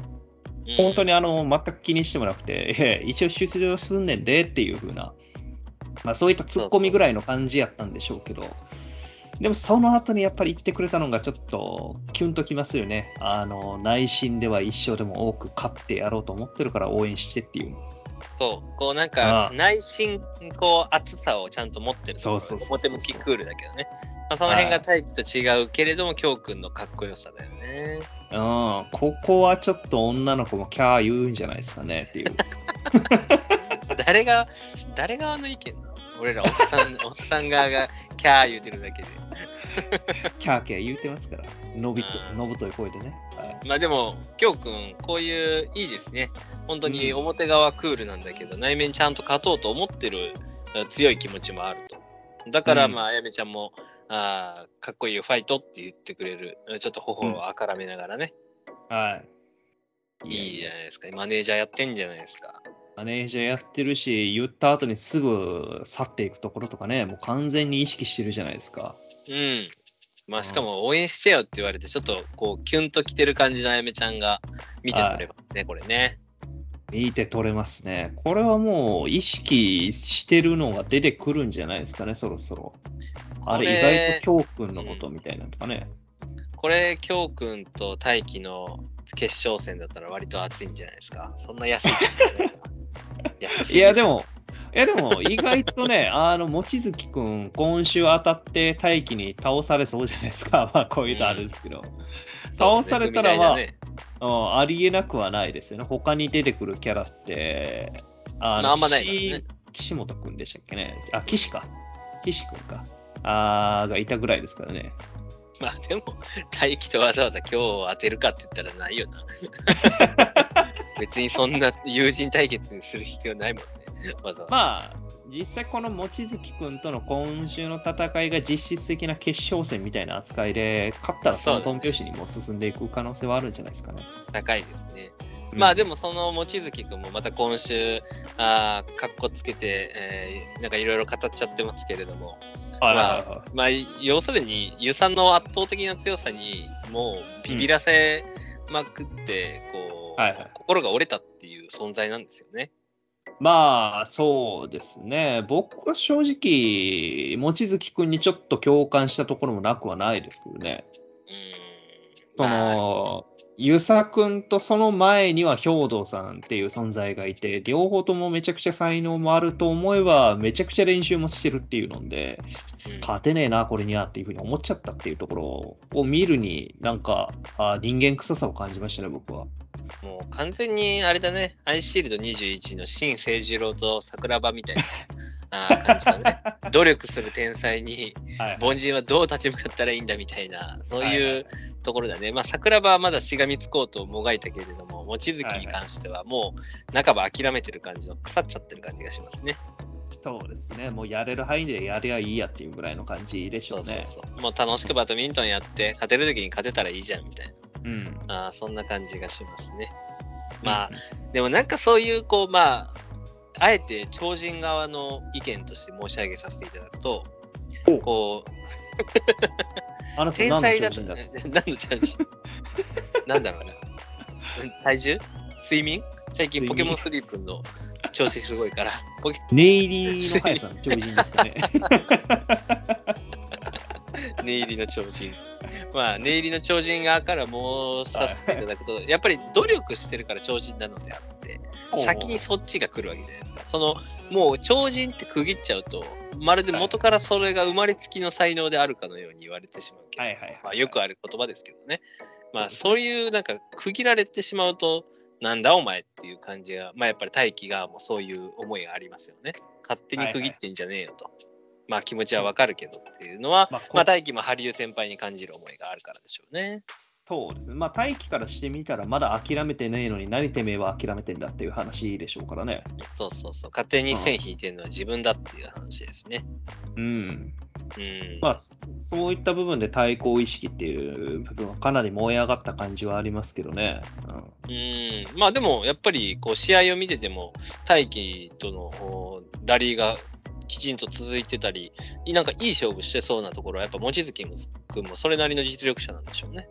本当に全く気にしてもなくて、一応出場すんねんでっていう風な、まあ、そういったツッコミぐらいの感じやったんでしょうけど、そうそうそう、でもその後にやっぱり言ってくれたのがちょっとキュンときますよね。内心では一生でも多く勝ってやろうと思ってるから応援してっていう。そう、こうなんか内心こう熱さをちゃんと持ってるところ。そうそうそうそう、表向きクールだけどね、まあ、その辺が大輝と違うけれども京くんのかっこよさだよね。うん、ここはちょっと女の子もキャー言うんじゃないですかねっていう。誰が意見なの？俺らおっさん側がキャー言うてるだけで。キャーキャー言うてますから、のぶとい声でね。はい、まあでも京くんこういういいですね。本当に表側クールなんだけど、内面ちゃんと勝とうと思ってる強い気持ちもあると。だからまあ、あやめちゃんもかっこいいファイトって言ってくれる、ちょっと頬をあからめながらね、はい、いいじゃないですか。マネージャーやってんじゃないですか。マネージャーやってるし、言った後にすぐ去っていくところとかね、もう完全に意識してるじゃないですか。うん。まあしかも応援してよって言われて、ちょっとこうキュンときてる感じのあやめちゃんが見て取ればね、これね。見て取れますね。これはもう意識してるのが出てくるんじゃないですかね、そろそろ。あれ、意外と京くんのことみたいなのとかね。これ京くんと大輝の決勝戦だったら割と熱いんじゃないですか。そんな安いいやでも意外とね、望月くん今週当たって大輝に倒されそうじゃないですか。まあこういうとあるんですけど、倒されたらは、ありえなくはないですよね。他に出てくるキャラってあんまないからね。岸本くんでしたっけね。あ、岸くんか。がいたぐらいですからね。まあでも大輝とわざわざ今日当てるかって言ったらないよな。別にそんな友人対決にする必要ないもんね。まあ実際この望月くんとの今週の戦いが実質的な決勝戦みたいな扱いで、勝ったらそのトン拍子にも進んでいく可能性はあるんじゃないですかね。高いですね。まあでもその望月くんもまた今週カッコつけて、なんかいろいろ語っちゃってますけれども、まあ要するに遊さんの圧倒的な強さにもうビビらせまくってこう、心が折れたっていう存在なんですよね。まあそうですね。僕は正直望月くんにちょっと共感したところもなくはないですけどね。その遊佐くんとその前には兵藤さんっていう存在がいて、両方ともめちゃくちゃ才能もあると思えばめちゃくちゃ練習もしてるっていうので、勝てねえなこれにゃっていうふうに思っちゃったっていうところを見るに、なんか人間臭さを感じましたね僕は。もう完全にあれだね、アイシールド21の新誠二郎と桜庭みたいな感じだね。努力する天才に凡人はどう立ち向かったらいいんだみたいな、そういうところだね。まあ桜庭はまだしがみつこうともがいたけれども、望月に関してはもう半ば諦めてる感じの、腐っちゃってる感じがしますね。そうですね。もうやれる範囲でやりゃいいやっていうぐらいの感じでしょうね。そうもう楽しくバドミントンやって勝てる時に勝てたらいいじゃんみたいな、そんな感じがしますね。まあでもなんかそういうこう、まああえて超人側の意見として申し上げさせていただくと、こう天才だと何のチャンジなんだろうな、体重、睡眠、最近ポケモンスリープの調子すごいからネイリーの速さの超人ですかね。ネイリの超人、まあネイリの超人側から申させていただくと、やっぱり努力してるから超人なのであって、先にそっちが来るわけじゃないですか。そのもう超人って区切っちゃうと、まるで元からそれが生まれつきの才能であるかのように言われてしまうけど、まあよくある言葉ですけどね。まあそういうなんか区切られてしまうと、なんだお前っていう感じが、まあやっぱり大輝がもうそういう思いがありますよね。勝手に区切ってんじゃねえよと。まあ気持ちはわかるけどっていうのは、まあ大輝も羽生先輩に感じる思いがあるからでしょうね。そうですね。まあ大輝からしてみたらまだ諦めてねえのに何てめえは諦めてんだっていう話でしょうからね。そう勝手に線引いてるのは自分だっていう話ですね。まあそういった部分で対抗意識っていう部分はかなり燃え上がった感じはありますけどね。まあでもやっぱりこう試合を見てても大輝とのラリーがきちんと続いてたり、なんかいい勝負してそうなところはやっぱ望月くんもそれなりの実力者なんでしょうね。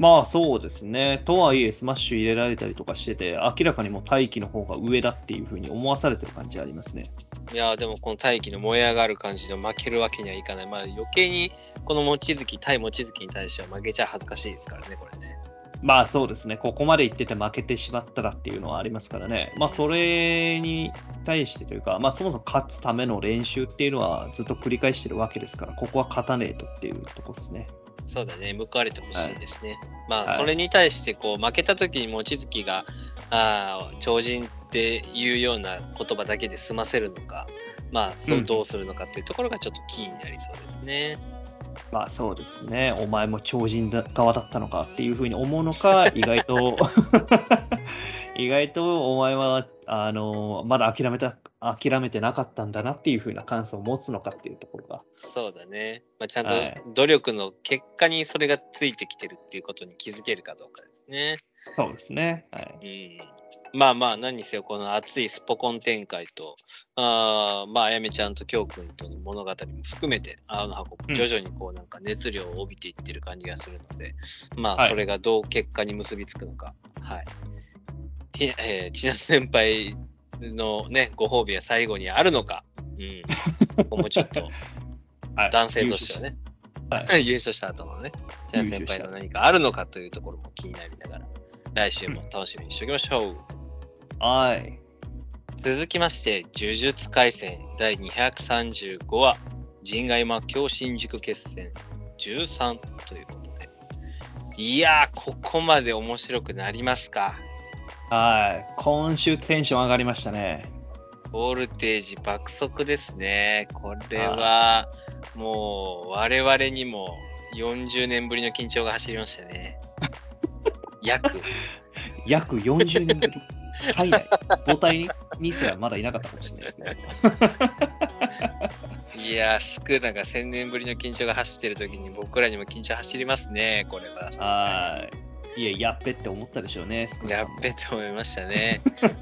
まあそうですね。とはいえスマッシュ入れられたりとかしてて、明らかにもう大輝の方が上だっていう風に思わされてる感じありますね。いやでもこの大輝の燃え上がる感じで負けるわけにはいかない。まあ余計にこの望月に対しては負けちゃ恥ずかしいですからねこれね。まあそうですね。ここまでいってて負けてしまったらっていうのはありますからね。まあそれに対してというか、まあそもそも勝つための練習っていうのはずっと繰り返してるわけですから、ここは勝たねえとっていうとこですね。そうだね。報われてほしいですね。まあそれに対してこう負けた時に望月が超人っていうような言葉だけで済ませるのか、まあそうどうするのかっていうところがちょっとキーになりそうですね。まあそうですね。お前も超人側だったのかっていうふうに思うのか、意外とお前はまだ諦めてなかったんだなっていうふうな感想を持つのかっていうところが。そうだね。まあ、ちゃんと努力の結果にそれがついてきてるっていうことに気づけるかどうかですね。そうですね。まあまあ何にせよこの熱いスポコン展開と、まああやめちゃんときょうくんとの物語も含めて、青の箱徐々にこうなんか熱量を帯びていってる感じがするので、まあそれがどう結果に結びつくのか。千夏先輩のねご褒美は最後にあるのか、ここもちょっと男性としてはね、優勝した後のね千夏先輩の何かあるのかというところも気になりながら。来週も楽しみにしておきましょう。はい。続きまして、呪術廻戦第235話、陣外魔境新宿決戦13ということで。いやー、ここまで面白くなりますか。はい。今週テンション上がりましたね。ボルテージ爆速ですね。これはもう我々にも40年ぶりの緊張が走りましたね。約40年ぶり。はい、母体にすらまだいなかったかもしれないですね。いやー、スクーナが1000年ぶりの緊張が走ってる時に僕らにも緊張走りますね、これは。はい。いや、やっべって思ったでしょうね。やっべって思いましたね。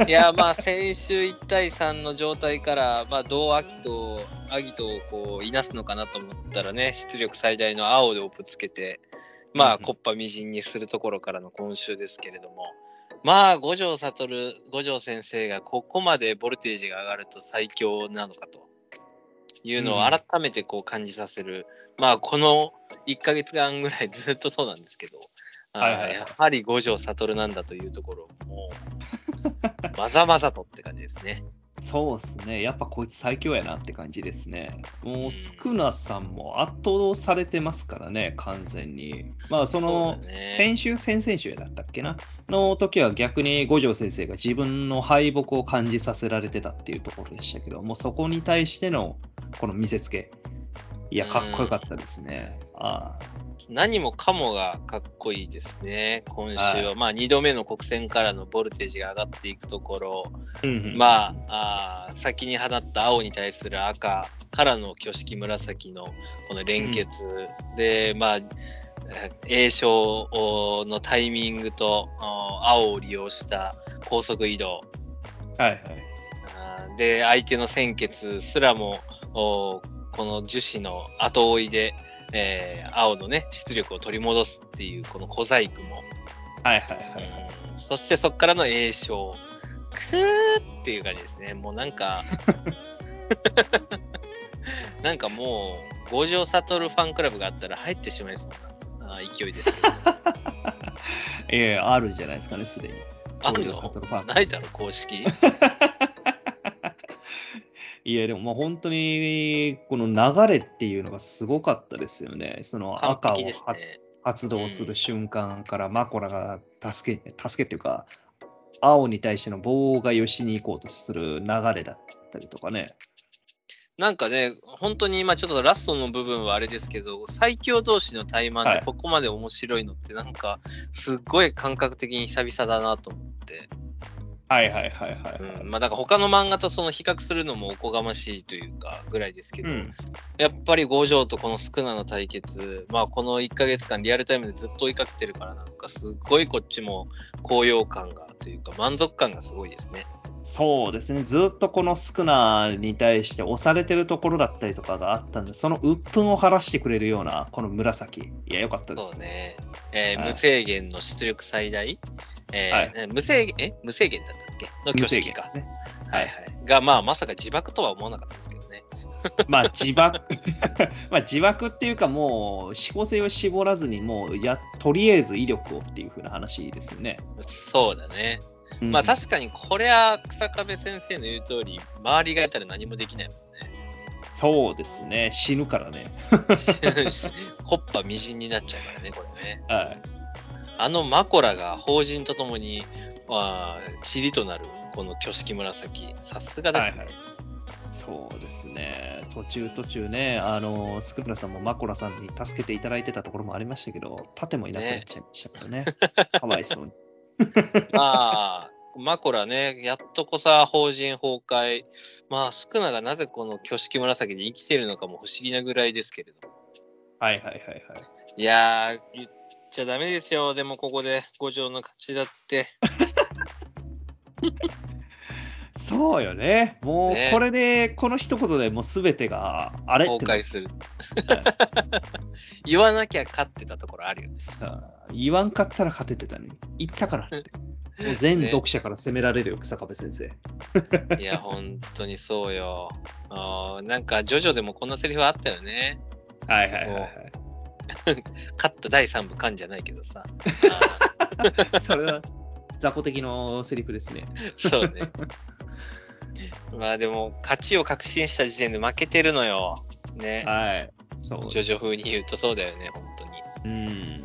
いや、まあ先週1対3の状態から、まあ、どうアギトをこういなすのかなと思ったらね、出力最大の青でぶつけて、まあコッパみじんにするところからの今週ですけれども、まあ五条先生がここまでボルテージが上がると最強なのかというのを改めてこう感じさせる、まあこの1ヶ月間ぐらいずっとそうなんですけど、はいはい、やはり五条悟なんだというところもうまざまざとって感じですね。そうですね、やっぱこいつ最強やなって感じですね。もうスクナさんも圧倒されてますからね、完全に。まあその先週先々週だったっけなの時は逆に五条先生が自分の敗北を感じさせられてたっていうところでしたけど、もうそこに対してのこの見せつけ、いや、かっこよかったですね。ああ、何もかもがかっこいいですね、今週は。はい、まあ、2度目の国戦からのボルテージが上がっていくところ、まあ、先に放った青に対する赤からの挙式紫のこの連結、で、まあ、栄翔のタイミングと青を利用した高速移動、はいはい、で相手の鮮血すらもこの樹脂の後追いで青のね出力を取り戻すっていうこの小細工も、はいはいはいはい、そしてそこからの栄翔クーっていう感じですね。もうなんかなんかもう五条悟ファンクラブがあったら入ってしまいそうな勢いですけど、あるんじゃないですかね、すでに。あるのないだろ公式。いや、でもまあ本当にこの流れっていうのがすごかったですよね。その赤を、ね、発動する瞬間からマコラが助けっていうか、青に対しての棒がよしに行こうとする流れだったりとかね。なんかね、本当に今ちょっとラストの部分はあれですけど、最強同士の対マンでここまで面白いのってなんかすっごい感覚的に久々だなと思って。はいはいはいはい、まあだから他の漫画とその比較するのもおこがましいというかぐらいですけど、やっぱり五条とこのスクナの対決、まあこの1ヶ月間リアルタイムでずっと追いかけてるから、なんかすごいこっちも高揚感がというか満足感がすごいですね。そうですね、ずっとこのスクナに対して押されてるところだったりとかがあったんで、その鬱憤を晴らしてくれるようなこの紫、いや良かったですね。そうね、はい、無制限の出力最大、はい、無制限だったっけの挙式か、ね、はいはい、が、まあ、まさか自爆とは思わなかったですけどね。まあ自爆っていうか、もう指向性を絞らずに、もうとりあえず威力をっていう風な話ですよね。そうだね、まあ確かにこれは草壁先生の言う通り、周りがいたら何もできないもんね。そうですね、死ぬからね。コッパみじんになっちゃうからね、これね。はい、あのマコラが法人とともに塵となるこの挙式紫、さすがですね、はい、そうですね。途中ね、スクプラさんもマコラさんに助けていただいてたところもありましたけど、盾もいなくなっちゃいましたからね、かわいそうに。まあマコラね、やっとこさ法人崩壊、まあスクナがなぜこの挙式紫に生きてるのかも不思議なぐらいですけれども、はいはいはいはい、いやーじゃダメですよ。でもここで五条の勝ちだって。そうよね。もうこれで、ね、この一言でもう全てがあれって崩壊する。言わなきゃ勝ってたところあるよね。さあ、言わんかったら勝ててたね。言ったからって。全読者から責められるよ、草壁先生。いや本当にそうよ。なんかジョジョでもこんなセリフあったよね。はいはいはい、はい。勝った第3部かんじゃないけどさ。それは雑魚的のセリフですね。そうね。まあでも勝ちを確信した時点で負けてるのよ。ね。はい。そう。ジョジョ風に言うとそうだよね、本当に。うん。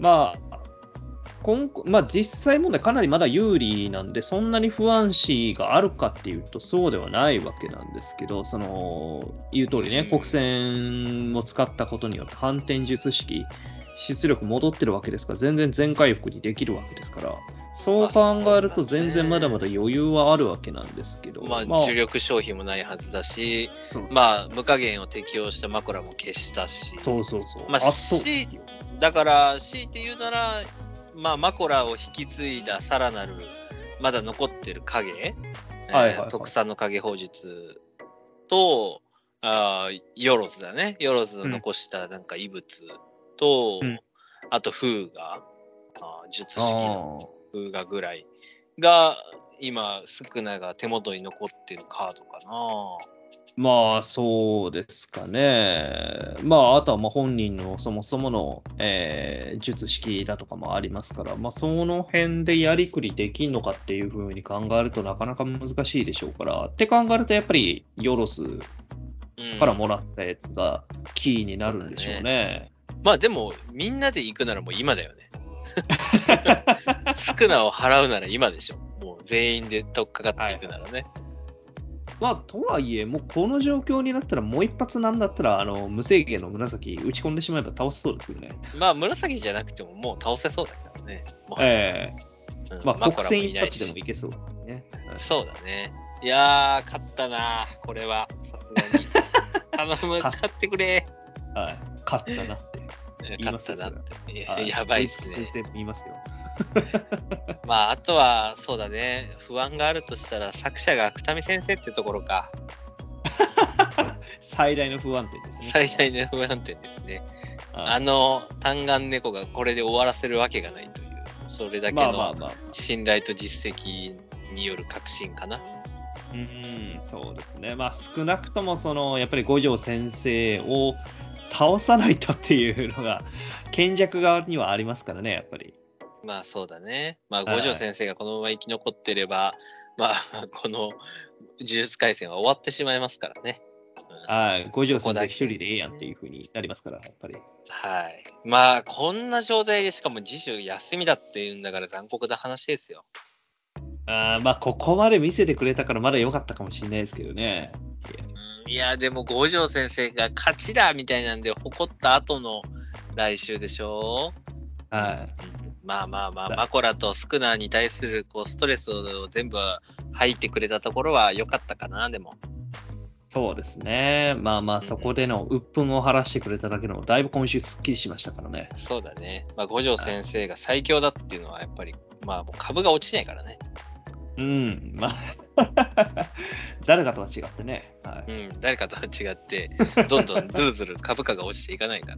まあ。まあ、実際問題かなりまだ有利なんで、そんなに不安視があるかっていうとそうではないわけなんですけど、その言う通りね、黒線を使ったことによって反転術式出力戻ってるわけですから、全然全回復にできるわけですから、そう考えると全然まだまだ余裕はあるわけなんですけど、まあ、重力消費もないはずだし、まあ、無下限を適用した枕も消したし、そうそうそう、まあ、だから強いて言うなら、まあ、マコラを引き継いださらなるまだ残ってる影、特産の影砲術とヨロズだね、ヨロズの残したなんか異物と、うん、あと風雅、術式の風雅ぐらいが今スクナが手元に残ってるカードかな。まあそうですかね。まああとはまあ本人のそもそもの、術式だとかもありますから、まあその辺でやりくりできんのかっていうふうに考えるとなかなか難しいでしょうから、って考えるとやっぱりヨロスからもらったやつがキーになるんでしょうね。うん、まあでもみんなで行くならもう今だよね。スクナを払うなら今でしょ。もう全員で取っかかっていくならね。はい、まあ、とはいえ、もうこの状況になったら、もう一発なんだったら、無制限の紫打ち込んでしまえば倒せそうですよね。まあ、紫じゃなくても、もう倒せそうだからね。まあ、国戦一発でもいけそうですね。そうだね。いやー、勝ったな、これは。さすがに。頼む、勝ってくれ。はい、勝ったなって。勝ったなって。やばいっすね。先生言いますよ。まああとはそうだね、不安があるとしたら作者が久見先生ってところか。最大の不安点ですね。最大の不安点ですね。単眼猫がこれで終わらせるわけがないという、それだけの信頼と実績による確信かな。そうですね。まあ少なくともそのやっぱり五条先生を倒さないとっていうのが賢弱側にはありますからね、やっぱり。まあそうだね。まあ五条先生がこのまま生き残ってれば、まあこの呪術廻戦は終わってしまいますからね。五条先生一人でええやんっていう風になりますから、やっぱり。はい。まあこんな状態で、しかも次週休みだっていうんだから残酷な話ですよ。まあここまで見せてくれたからまだ良かったかもしれないですけどね。いやでも五条先生が勝ちだみたいなんで誇った後の来週でしょ。はい。まあまあまあ、マコラとスクナーに対するこうストレスを全部吐いてくれたところは良かったかな。でもそうですね、まあまあそこでの鬱憤を晴らしてくれただけでもだいぶ今週すっきりしましたからね。そうだね、まあ、五条先生が最強だっていうのはやっぱり、まあもう株が落ちないからね。うん、まあ誰かとは違ってね、はい、うん、誰かとは違ってどんどんずるずる株価が落ちていかないか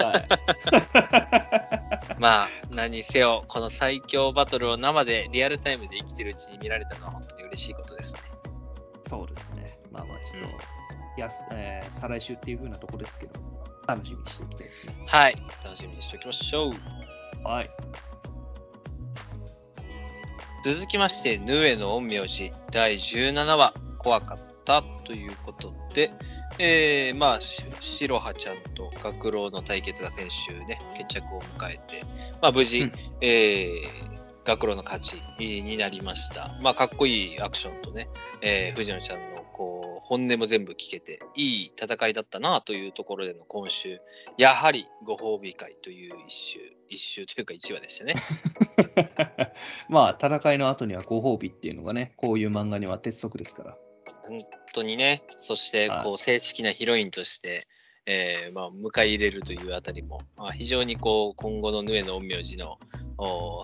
ら、はい、まあ何せよこの最強バトルを生でリアルタイムで生きてるうちに見られたのは本当に嬉しいことですね。そうですね、まあまあちょっと、再来週っていう風なとこですけど、楽しみにしていきたいですね。はい、楽しみにしておきましょう。はい、続きましてヌエの陰陽師第17話怖かったということで、まあシロハちゃんと学郎の対決が先週ね決着を迎えて、まあ無事、学郎の勝ちになりました。まあかっこいいアクションとね、藤野ちゃんのこう本音も全部聞けていい戦いだったなというところでの今週、やはりご褒美会という一週というか1話でしたね。まあ戦いの後にはご褒美っていうのがね、こういう漫画には鉄則ですから。本当にね。そしてこう正式なヒロインとして、まあ迎え入れるというあたりも、まあ、非常にこう今後のヌエの陰陽師の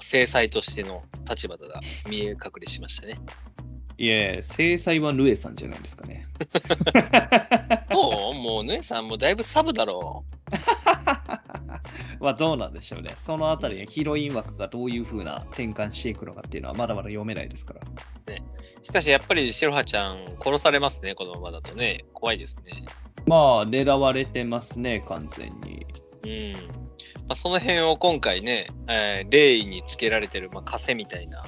正妻としての立場が見え隠れしましたね。いや、正妻はヌエさんじゃないですかね。もうヌエさんもだいぶサブだろう。まあどうなんでしょうね。そのあたりヒロイン枠がどういう風な転換していくのかっていうのはまだまだ読めないですから、ね、しかしやっぱりシロハちゃん殺されますね、このままだとね。怖いですね。まあ狙われてますね、完全に。うん。その辺を今回ね、レイにつけられてる、カセみたいな、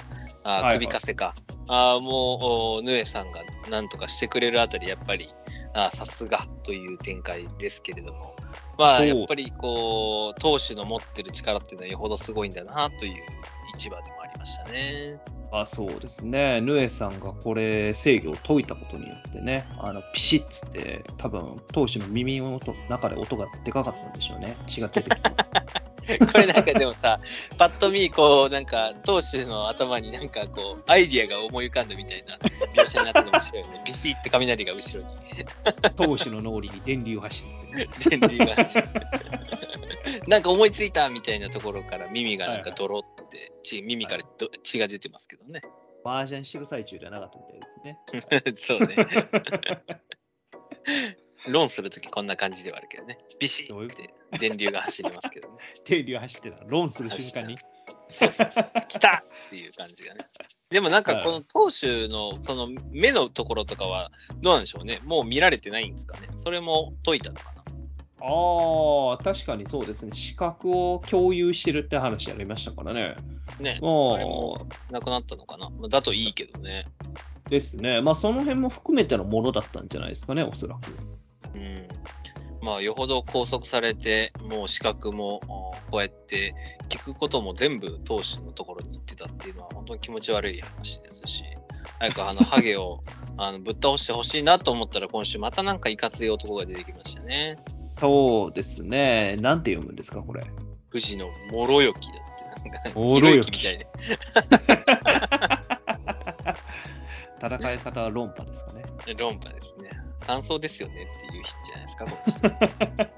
首かせか、はいはい、もうヌエさんがなんとかしてくれるあたり、やっぱりさすがという展開ですけれども、やっぱりこう投手の持ってる力っていうのはよほどすごいんだなという一番でもありましたね。そうですね、ヌエさんがこれ制御を解いたことによってね、ピシッつって多分投手の耳の中で音がでかかったんでしょうね、血が出てきたこれなんかでもさパッと見こうなんか投手の頭になんかこうアイディアが思い浮かんだみたいな描写になってるの面白いよねビシッて雷が後ろに投手の脳裏に電流が走るなんか思いついたみたいなところから耳がなんかドロって、はいはい、耳から血が出てますけどね。麻雀してる最中じゃなかったみたいですねそうねロンするときこんな感じではあるけどね、ビシッって電流が走りますけどね電流走ってた、ロンする瞬間にそう来たっていう感じがね。でもなんかこの投手のその目のところとかはどうなんでしょうね、もう見られてないんですかね、それも解いたのかな。確かにそうですね、視覚を共有してるって話ありましたからね。ね、あれもなくなったのかな、だといいけどね。ですね、その辺も含めてのものだったんじゃないですかね、おそらく。よほど拘束されて、もう資格もこうやって聞くことも全部投手のところに行ってたっていうのは本当に気持ち悪い話ですし、早くハゲをぶっ倒してほしいなと思ったら、今週またなんかいかつい男が出てきましたね。そうですね、なんて読むんですかこれ、藤野諸雪だって、なんか諸雪みたいで戦い方は論破ですかね。論破ですね、感想ですよねっていう人じゃないですか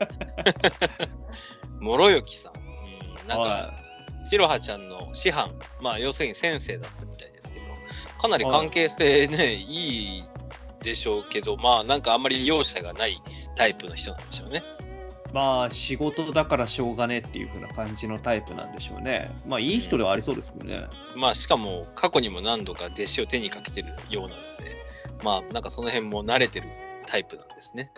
諸雪さん、なんか白羽ちゃんの師範、要するに先生だったみたいですけど、かなり関係性ねいいでしょうけど、なんかあんまり容赦がないタイプの人なんでしょうね。仕事だからしょうがねっていう風な感じのタイプなんでしょうね。いい人ではありそうですけどね。しかも過去にも何度か弟子を手にかけてるようなので、なんかその辺も慣れてるタイプなんですね。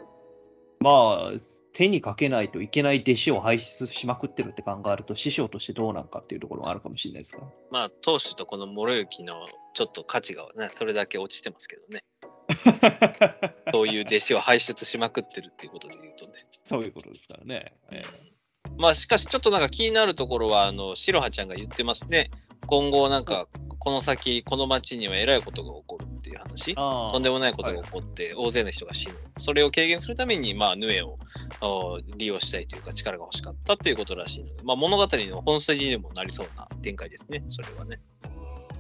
手にかけないといけない弟子を輩出しまくってるって考えると、師匠としてどうなんかっていうところもあるかもしれないですが、投手とこの諸雪のちょっと価値が、ね、それだけ落ちてますけどねそういう弟子を輩出しまくってるっていうことで言うとね、そういうことですからね。しかしちょっとなんか気になるところは、白羽ちゃんが言ってますね、今後なんかこの先この町にはえらいことが起こるっていう話、とんでもないことが起こって大勢の人が死ぬ、それを軽減するためにヌエを利用したいというか、力が欲しかったということらしいので、物語の本筋にもなりそうな展開ですね、それはね。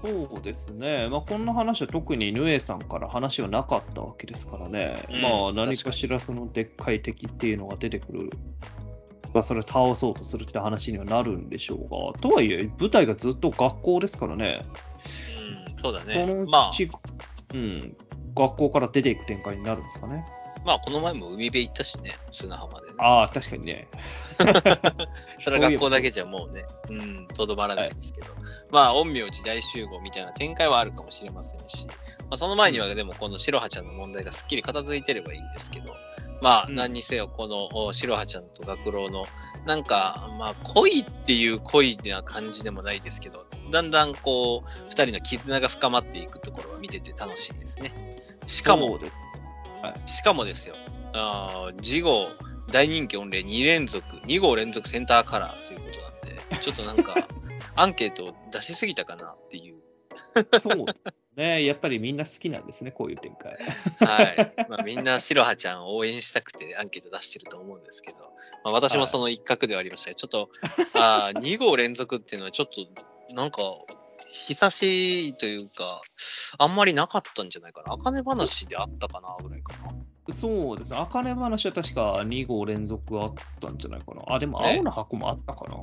そうですね、こんな話は特にヌエさんから話はなかったわけですからね、何かしらそのでっかい敵っていうのが出てくる、それを倒そうとするって話にはなるんでしょうが、とはいえ舞台がずっと学校ですからね、そうだね、そのうち、学校から出ていく展開になるんですかね。この前も海辺行ったしね、砂浜でね。確かにねそれは学校だけじゃもうね、とどまらないんですけど、陰陽師大集合みたいな展開はあるかもしれませんし、その前にはでもこの白羽ちゃんの問題がすっきり片付いてればいいんですけど、何にせよこの白羽ちゃんと学郎のなんか恋っていう恋な感じでもないですけど、だんだんこう2人の絆が深まっていくところは見てて楽しいですね。しかもですよ、次号大人気御礼2号連続センターカラーということなんで、ちょっとなんかアンケートを出しすぎたかなっていうそうですね、やっぱりみんな好きなんですね、こういう展開はい、みんな白羽ちゃんを応援したくてアンケート出してると思うんですけど、私もその一角ではありましたが、ちょっと2号連続っていうのはちょっとなんか久しいというか、あんまりなかったんじゃないかな。茜話であったかなぐらいかな。そうです。茜話は確か2号連続あったんじゃないかな。でも青の箱もあったかな。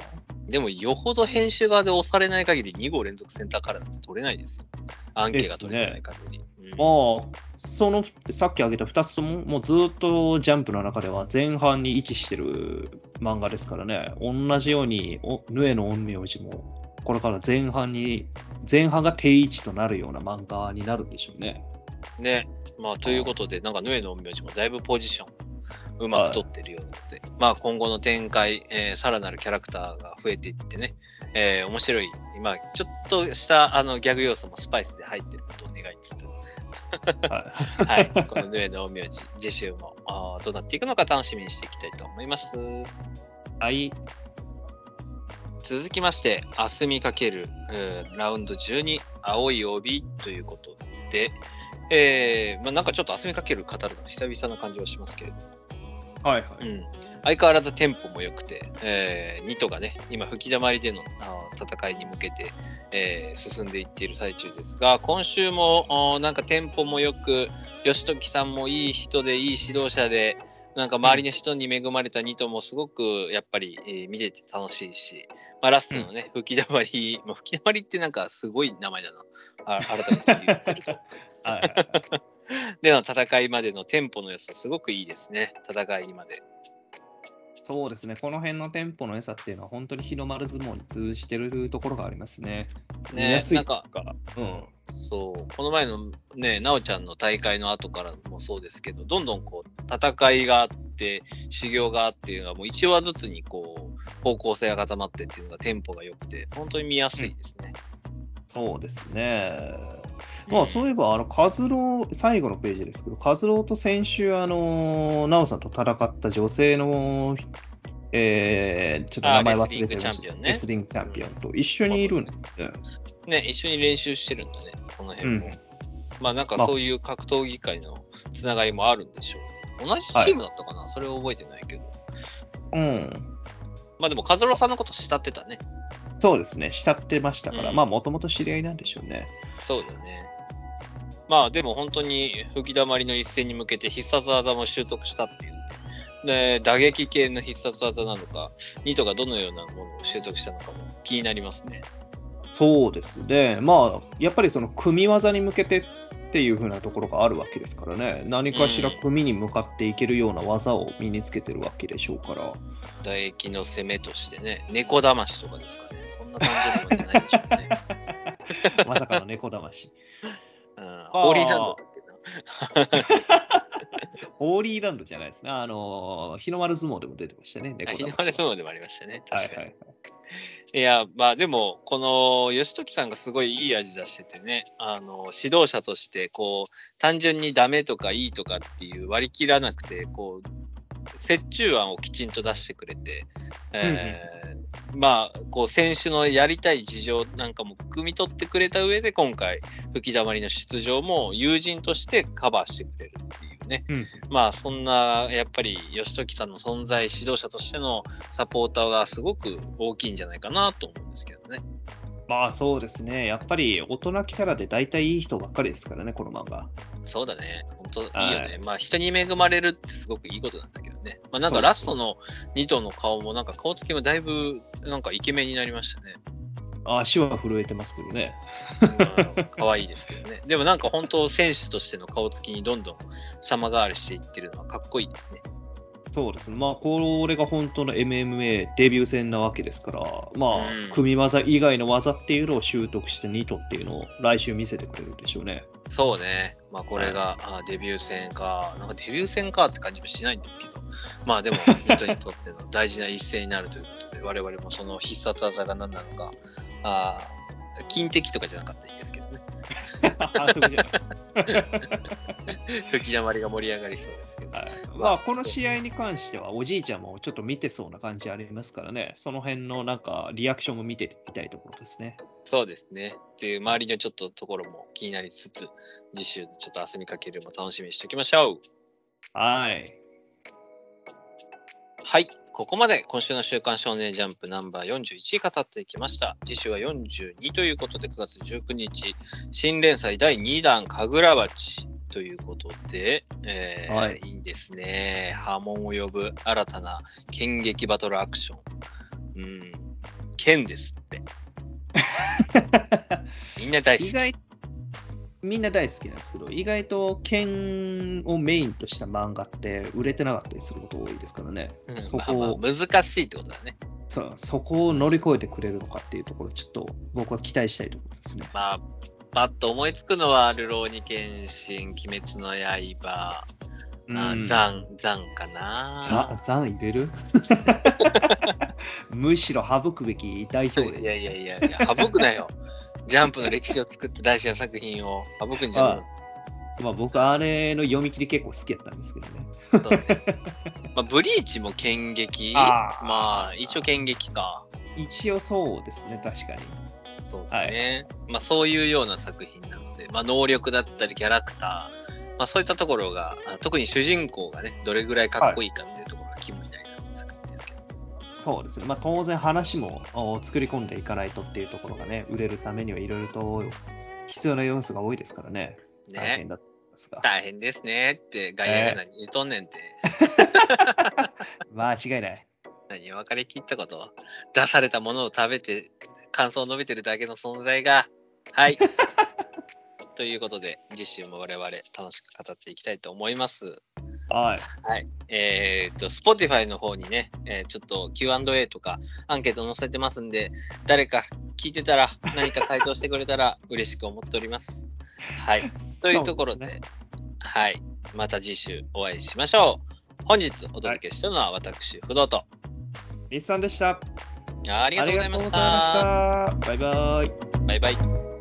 でもよほど編集側で押されない限り2号連続センターカラーって取れないですよ。アンケーが取れない限り。そのさっき挙げた2つとも、もうずっとジャンプの中では前半に位置してる漫画ですからね。同じようにヌエの陰陽師も。これから前半が定位置となるような漫画になるんでしょうね。ということで、なんかヌエの陰陽師もだいぶポジションうまく撮ってるようなので、はい、まあ今後の展開、さらなるキャラクターが増えていってね、面白い、まあちょっとしたギャグ要素もスパイスで入ってることを願いつつ、はい、はい、このヌエの名字次週もどうなっていくのか楽しみにしていきたいと思います。はい、続きまして明日見かけるラウンド12青い帯ということで、まあ、なんかちょっと明日見かける語るの久々な感じはしますけれども、はいはい、うん、相変わらずテンポも良くて、ニトがね今吹き溜まりでの戦いに向けて、進んでいっている最中ですが、今週もなんかテンポも良く吉時さんもいい人でいい指導者で、なんか周りの人に恵まれたニトもすごくやっぱり、見てて楽しいし、まあ、ラストのね、うん、吹き溜まり、まあ、吹き溜まりってなんかすごい名前だな、改めて言ったりとでの戦いまでのテンポの良さすごくいいですね。戦いまでそうですね、この辺のテンポの良さっていうのは本当に日の丸相撲に通じてるところがありますね。ね、なんか、うん、そうこの前のねなおちゃんの大会の後からもそうですけど、どんどんこう戦いがあって修行があっていうのがもう1話ずつにこう方向性が固まってっていうのがテンポが良くて本当に見やすいですね。うん、そうですね。まあそういえばカズロー、最後のページですけど、カズローと先週ナオさんと戦った女性の、ちょっと名前忘れてました、レスリングチャンピオンと一緒にいるんですね。ね、一緒に練習してるんだね、この辺も。うん、まあなんかそういう格闘技界のつながりもあるんでしょう。同じチームだったかな、はい、それを覚えてないけど。うん。まあでもカズローさんのこと慕ってたね。そうですね、慕ってましたから、うん、まあもともと知り合いなんでしょうね。そうだね。まあでも本当に吹き溜まりの一戦に向けて必殺技も習得したっていう、ね、で打撃系の必殺技なのかニトがどのようなものを習得したのかも気になりますね。そうですね、まあやっぱりその組み技に向けてっていう風なところがあるわけですからね、何かしら組に向かっていけるような技を身につけてるわけでしょうから、うん、打撃の攻めとしてね、猫だましとかですかね、そんな感じのもんじゃないでしょうねまさかの猫だましホーリーランドだってなホーリーランドじゃないですね、日の丸相撲でも出てましたね、猫だまし。日の丸相撲でもありましたね、確かに、はいはいはい。いやまあでもこの吉時さんがすごいいい味出しててね、指導者としてこう単純にダメとかいいとかっていう割り切らなくて、こう折衷案をきちんと出してくれて、うん、まあこう選手のやりたい事情なんかも汲み取ってくれた上で、今回吹き溜まりの出場も友人としてカバーしてくれるっていうね、うん、まあそんなやっぱり吉時さんの存在、指導者としてのサポーターがすごく大きいんじゃないかなと思うんですけどね。まあそうですね、やっぱり大人キャラで大体いい人ばっかりですからね、この漫画。そうだね、本当いいよね、はい、まあ人に恵まれるってすごくいいことなんだけどね、まあ、なんかラストの2頭の顔もなんか顔つきもだいぶなんかイケメンになりましたね。足は震えてますけどね、可愛いですけどね。でもなんか本当選手としての顔つきにどんどん様変わりしていってるのはかっこいいですね。そうですね、まあこれが本当の MMA デビュー戦なわけですから、まあ、うん、組み技以外の技っていうのを習得してニトっていうのを来週見せてくれるでしょうね。そうね、まあこれが、はい、デビュー戦か、なんかデビュー戦かって感じもしないんですけど、まあでもニトにとっての大事な一戦になるということで我々もその必殺技が何なのか、金敵とかじゃなかったらいいですけどね吹き溜まりが盛り上がりそうですけど、はい、まあ、この試合に関してはおじいちゃんもちょっと見てそうな感じありますからね、その辺のなんかリアクションも見てみたいところですね。そうですね、っていう周りのちょっとところも気になりつつ、次週ちょっと明日見かけるも楽しみにしておきましょう。はいはい、ここまで今週の週刊少年ジャンプナンバー41語っていきました。次週は42ということで9月19日新連載第2弾かぐら鉢ということで、はい、いいですね、波紋を呼ぶ新たな剣撃バトルアクション、うん、剣ですってみんな大好き、みんな大好きなんですけど、意外と剣をメインとした漫画って売れてなかったりすること多いですからね、うん、そこを、まあ、難しいってことだね。 そこを乗り越えてくれるのかっていうところ、ちょっと僕は期待したいところですね。まあパッと思いつくのはルローニケンシン、鬼滅の刃、残かな。残入れるむしろ省くべき代表例。いや、省くなよ。ジャンプの歴史を作った大事な作品を省くんじゃない。まあ、僕あれの読み切り結構好きやったんですけど ね。まあ、ブリーチも剣劇、まあ一応剣劇か。一応そうですね、確かに。そうですね。はい、まあそういうような作品なので、まあ能力だったりキャラクター、まあそういったところが、特に主人公がね、どれぐらいかっこいいかっていうところが肝になりそうな作品ですけど。そうですね。まあ当然話も作り込んでいかないとっていうところがね、売れるためにはいろいろと必要な要素が多いですからね。ね、大変だったんですが、大変ですねってガヤガヤに言うとんねんって、間違いない。何分かりきったこと、出されたものを食べて感想を述べてるだけの存在が、はいということで次週も我々楽しく語っていきたいと思います。はい、はい。Spotify の方にね、ちょっと Q&A とかアンケート載せてますんで、誰か聞いてたら何か回答してくれたら嬉しく思っております。はい、というところ で、ね、はい、また次週お会いしましょう。本日お届けしたのは私、不動とみつさんでした。ありがとうございました。バイバイ。